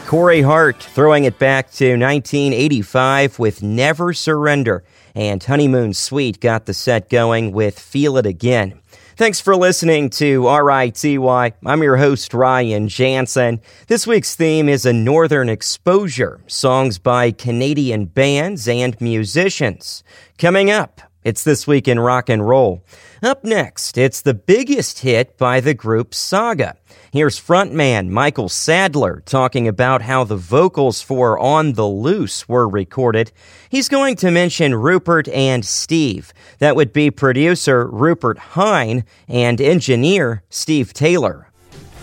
Corey Hart throwing it back to nineteen eighty-five with Never Surrender, and Honeymoon Suite got the set going with Feel It Again. Thanks for listening to R I T Y. I'm your host, Ryan Jansen. This week's theme is a Northern Exposure, songs by Canadian bands and musicians. Coming up, it's This Week in Rock and Roll. Up next, it's the biggest hit by the group Saga. Here's frontman Michael Sadler talking about how the vocals for On The Loose were recorded. He's going to mention Rupert and Steve. That would be producer Rupert Hine and engineer Steve Taylor.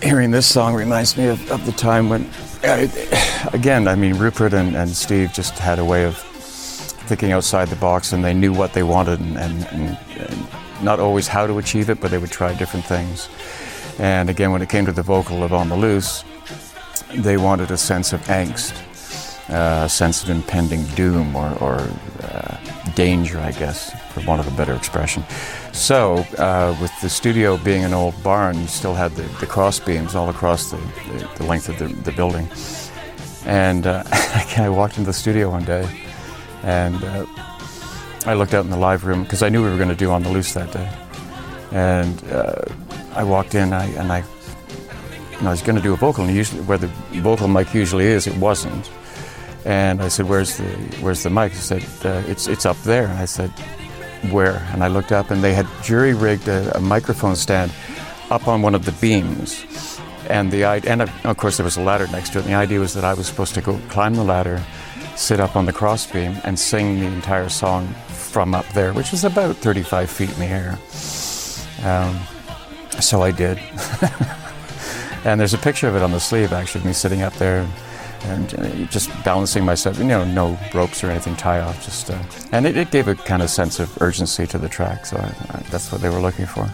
Hearing this song reminds me of, of the time when, uh, again, I mean, Rupert and, and Steve just had a way of thinking outside the box, and they knew what they wanted, and, and, and, and not always how to achieve it, but they would try different things. And again, when it came to the vocal of On The Loose, they wanted a sense of angst, uh, a sense of impending doom or, or uh, danger, I guess, for want of a better expression. So uh, with the studio being an old barn, you still had the, the cross beams all across the, the, the length of the, the building. And uh, I walked into the studio one day, and uh, I looked out in the live room, because I knew we were going to do On The Loose that day. And uh, I walked in, I, and I, you know, I was going to do a vocal, and usually where the vocal mic usually is, it wasn't. And I said, "Where's the where's the mic?" He said, uh, "It's it's up there." And I said, "Where?" And I looked up, and they had jury rigged a, a microphone stand up on one of the beams. And the and of course there was a ladder next to it. And the idea was that I was supposed to go climb the ladder, sit up on the cross beam, and sing the entire song from up there, which is about thirty-five feet in the air. Um, so I did. And there's a picture of it on the sleeve, actually, of me sitting up there. And uh, just balancing myself, you know, no ropes or anything, tie off, just... Uh, and it, it gave a kind of sense of urgency to the track, so I, I, that's what they were looking for.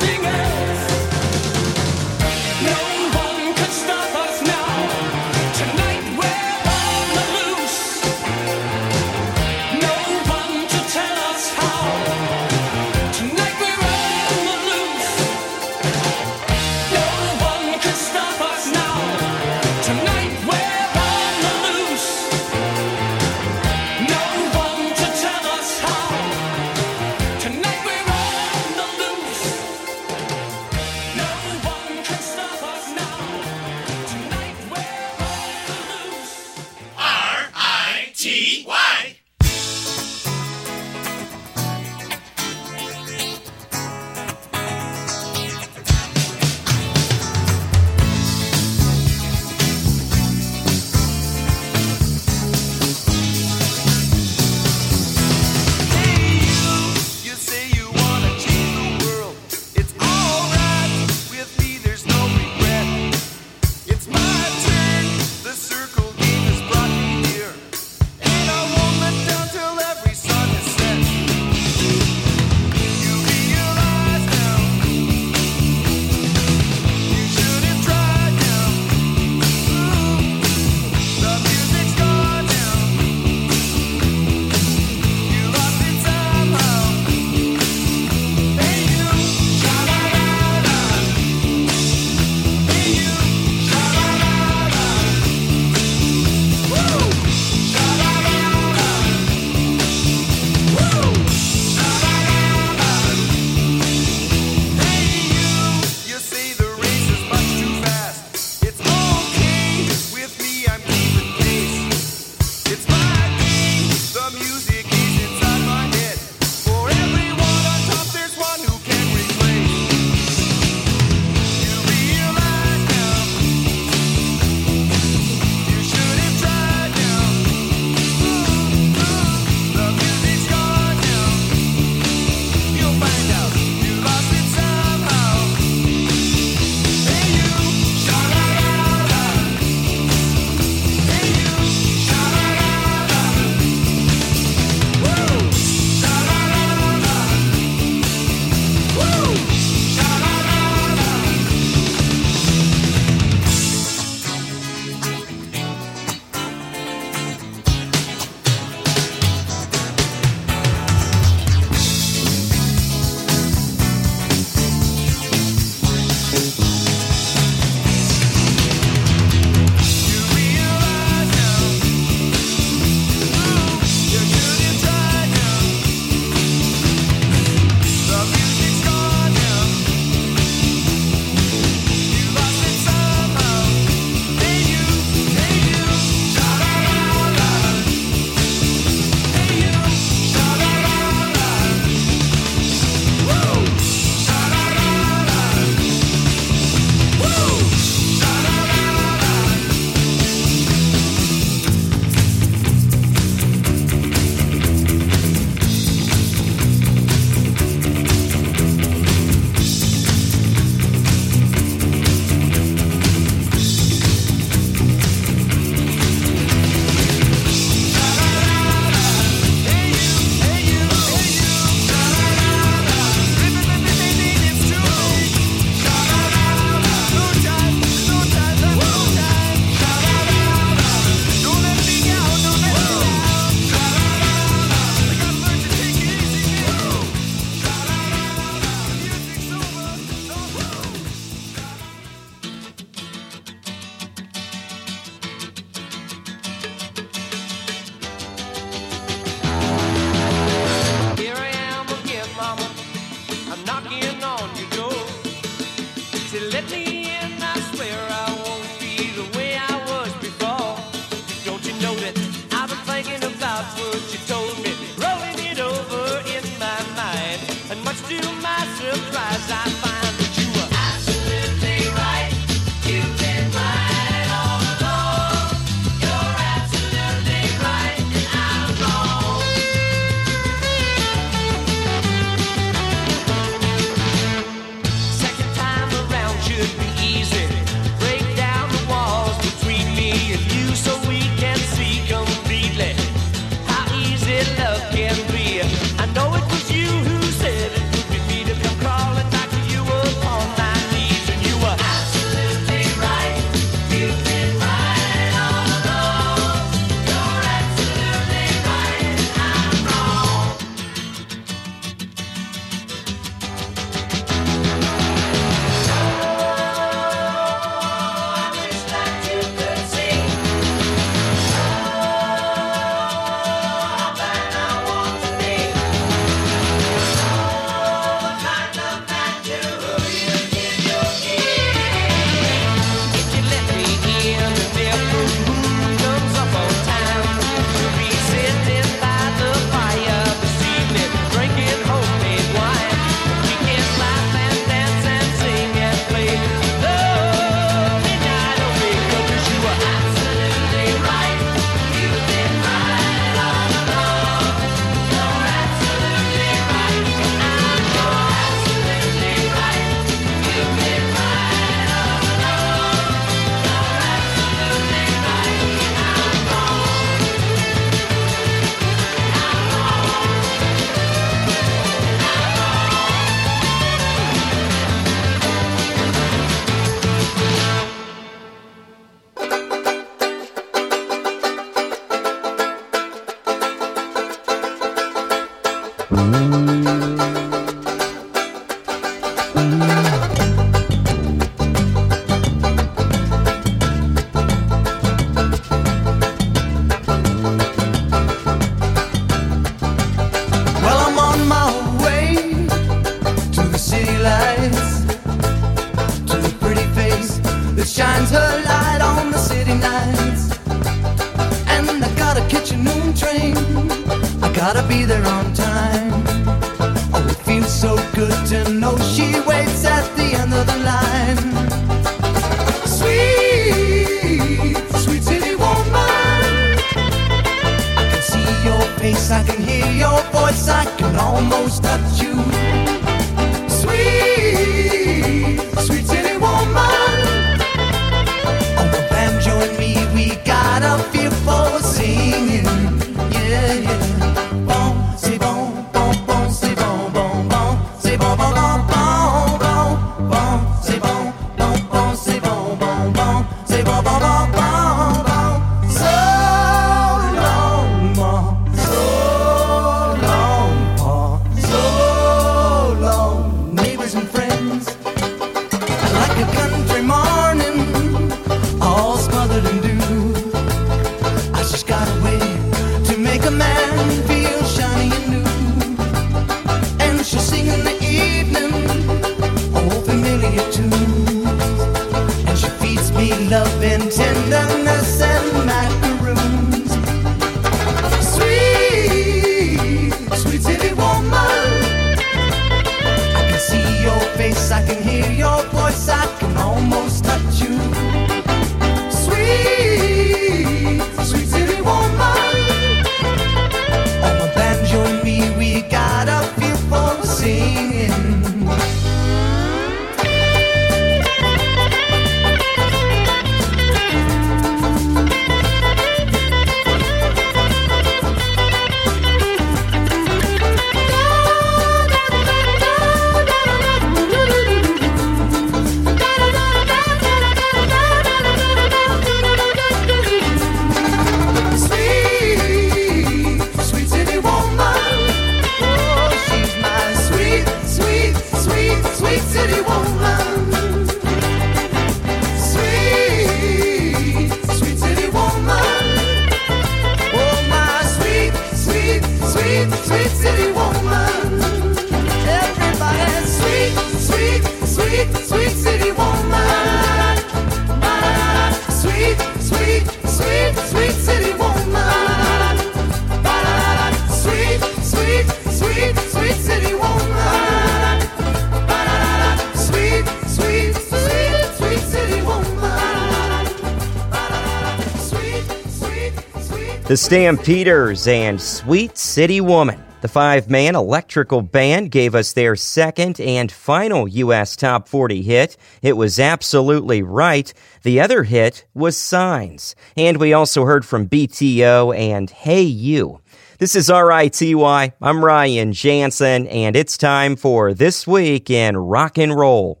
The Stampeders and Sweet City Woman. The five-man electrical band gave us their second and final U S Top forty hit. It was absolutely right. The other hit was Signs. And we also heard from B T O and Hey You. This is R I T Y. I'm Ryan Jansen, and it's time for This Week in Rock and Roll.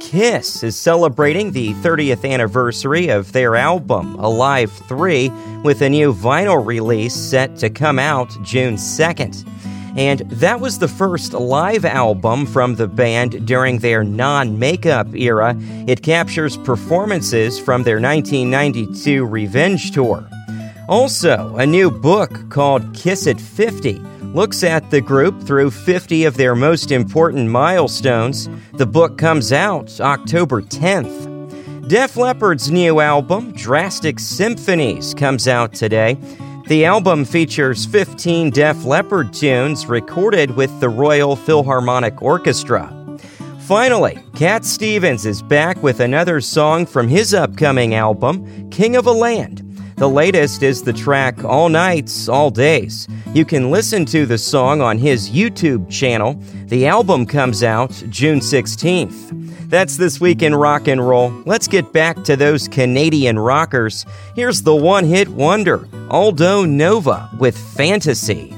Kiss is celebrating the thirtieth anniversary of their album, Alive three, with a new vinyl release set to come out June second. And that was the first live album from the band during their non-makeup era. It captures performances from their nineteen ninety-two Revenge Tour. Also, a new book called Kiss at fifty looks at the group through fifty of their most important milestones. The book comes out October tenth. Def Leppard's new album, Drastic Symphonies, comes out today. The album features fifteen Def Leppard tunes recorded with the Royal Philharmonic Orchestra. Finally, Cat Stevens is back with another song from his upcoming album, King of a Land. The latest is the track All Nights, All Days. You can listen to the song on his YouTube channel. The album comes out June sixteenth. That's This Week in Rock and Roll. Let's get back to those Canadian rockers. Here's the one-hit wonder, Aldo Nova with Fantasy.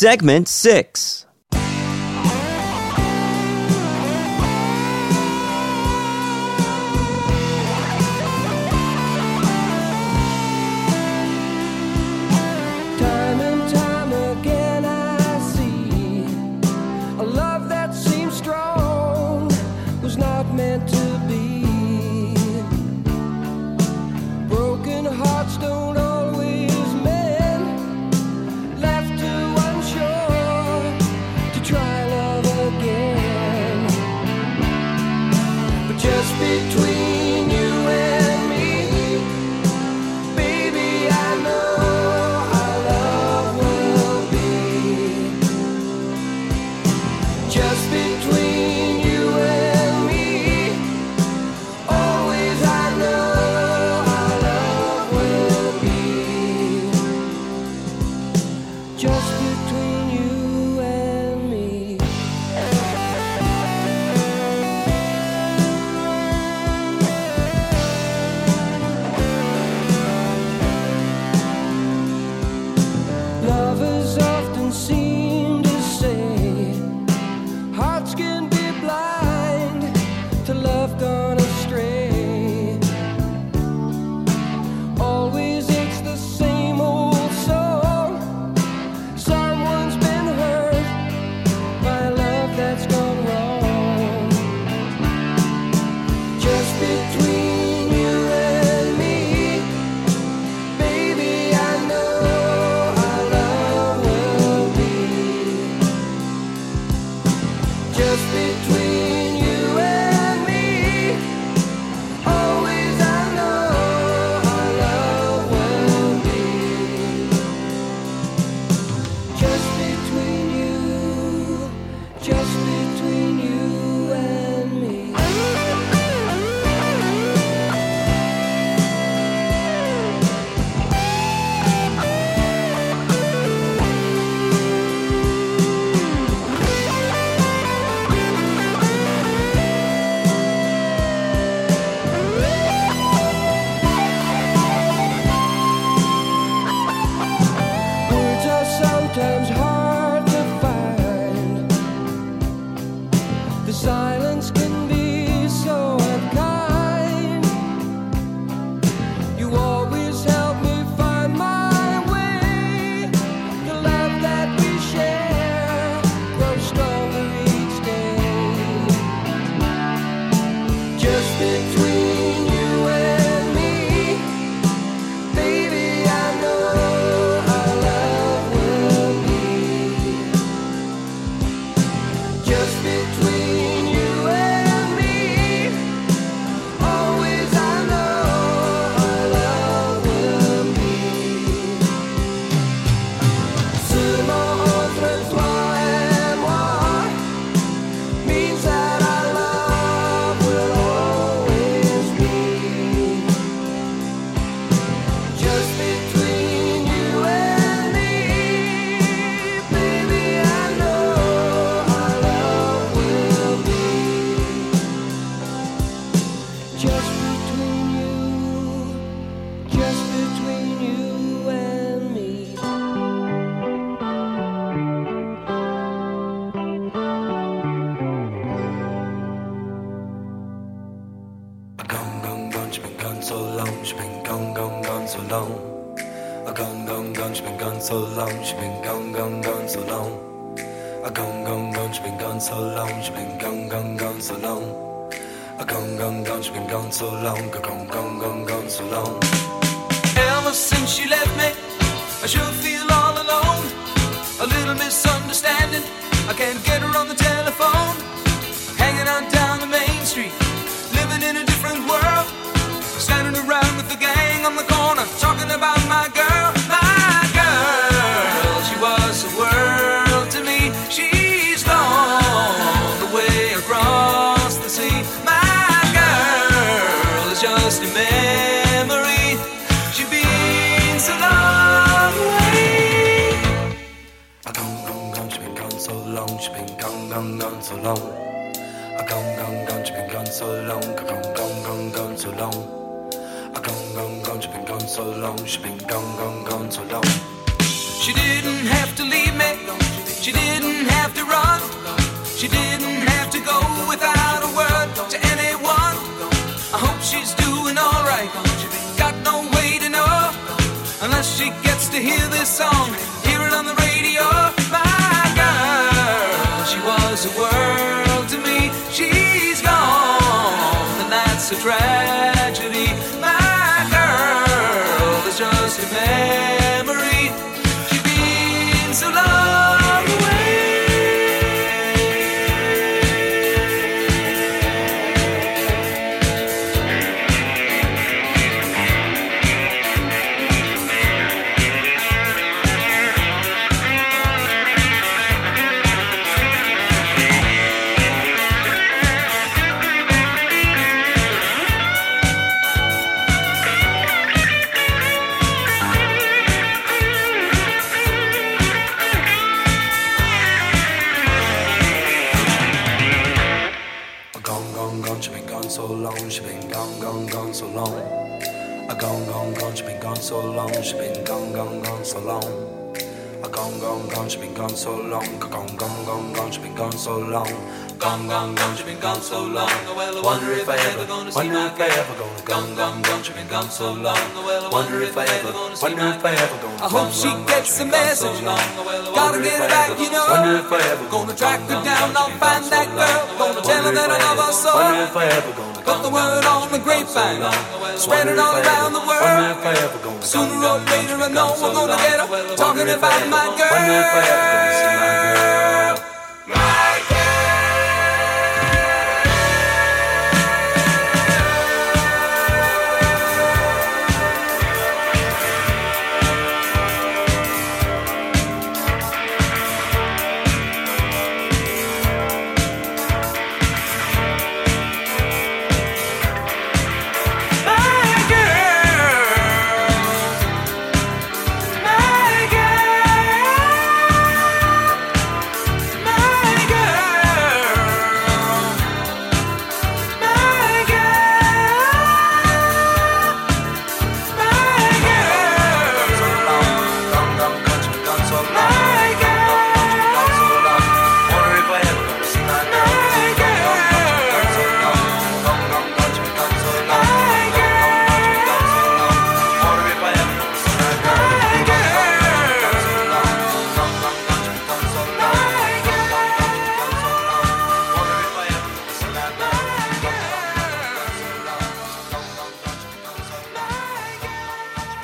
Segment six. So long, gone, gone, gone, gone, so long. Ever since you left me, I sure feel all alone. A little misunderstanding, I can't get her on the telephone. Hanging out down the main street, living in a different world. Standing around with the gang on the corner, talking about my girl, my girl. She was the world to me, she's gone the way across the sea. My just a memory, she's been so long away. I gone, gone, gone, she's been gone so long. She's been gone, gone, gone so long. I gone, gone, gone, she's been gone so long. I gone, gone, gone, gone so long. I gone, gone, gone, she's been gone so long. She's been gone, gone, gone so long. She didn't have to leave me. She didn't have to run. She didn't have to go without a word to anyone. I hope she's doing all right. She's got no way to know unless she gets to hear this song, hear it on the radio. My girl, she was a world to me. She's gone, and that's a tragedy. My girl is just a memory. She's been so long. So long, she's been gone, gone, gone so long. I gone, gone, gone, she's been gone so long. I gone, gone, gone, gone, she's been gone so long. Gone, gone, gone, she's been gone so long. Oh, well, I wonder if I ever gonna see my girl. Gone, gone, gone, she's been gone so long. Oh, well, I wonder if I ever gonna see my girl. I hope she gets the message. Gotta get her back, you know. Gonna track her down, I'll find that girl. Gonna tell her that I love her so. Got the word on the grapevine, spread it all around the world. Sooner or later I know we're gonna get her, talking about my girl. My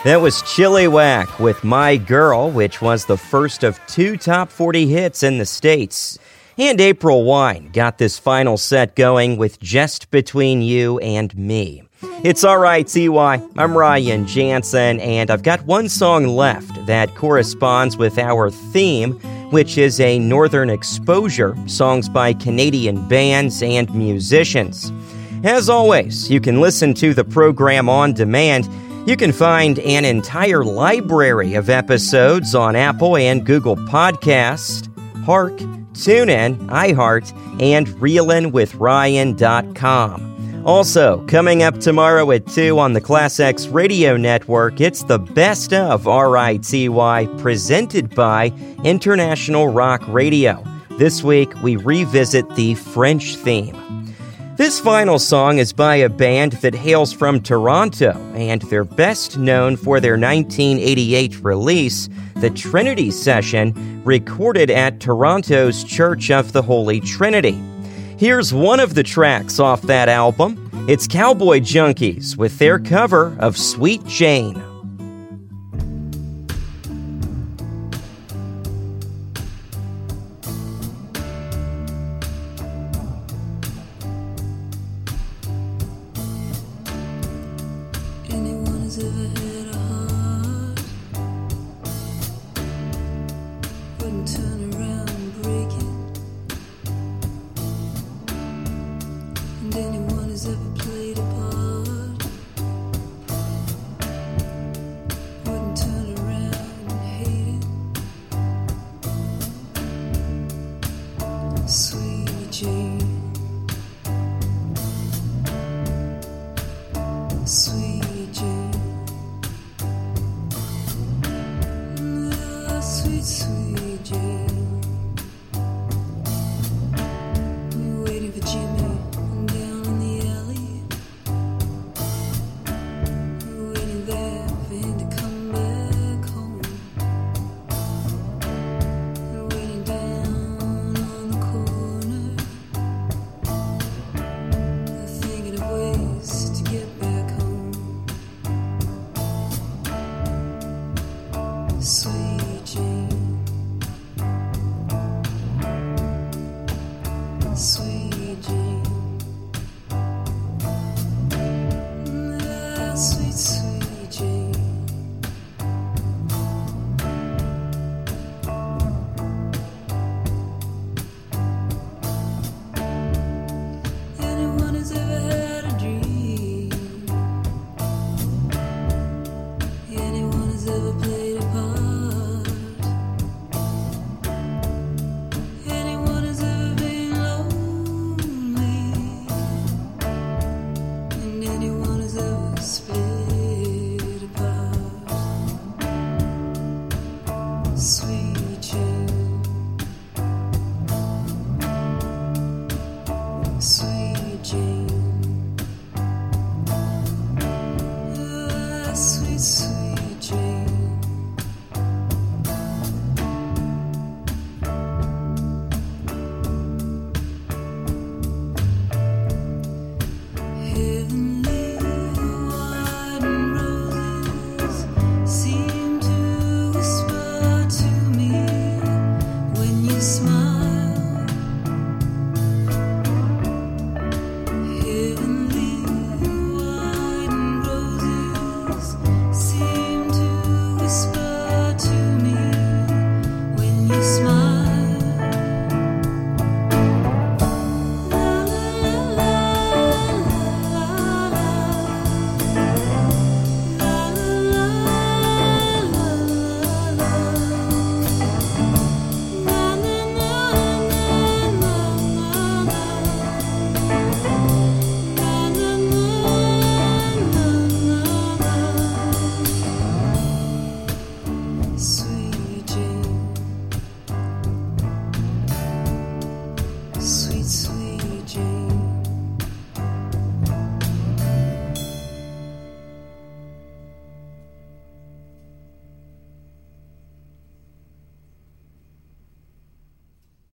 That was Chilliwack with My Girl, which was the first of two top forty hits in the States. And April Wine got this final set going with Just Between You and Me. It's all right, T Y. I'm Ryan Jansen, and I've got one song left that corresponds with our theme, which is a Northern Exposure, songs by Canadian bands and musicians. As always, you can listen to the program on demand. You can find an entire library of episodes on Apple and Google Podcasts, Hark, TuneIn, iHeart, and reelin with ryan dot com. Also, coming up tomorrow at two on the Class X Radio Network, it's the Best of R I T Y presented by International Rock Radio. This week, we revisit the French theme. This final song is by a band that hails from Toronto, and they're best known for their nineteen eighty-eight release, The Trinity Session, recorded at Toronto's Church of the Holy Trinity. Here's one of the tracks off that album. It's Cowboy Junkies with their cover of Sweet Jane. Sweet, sweet Jane. Smile.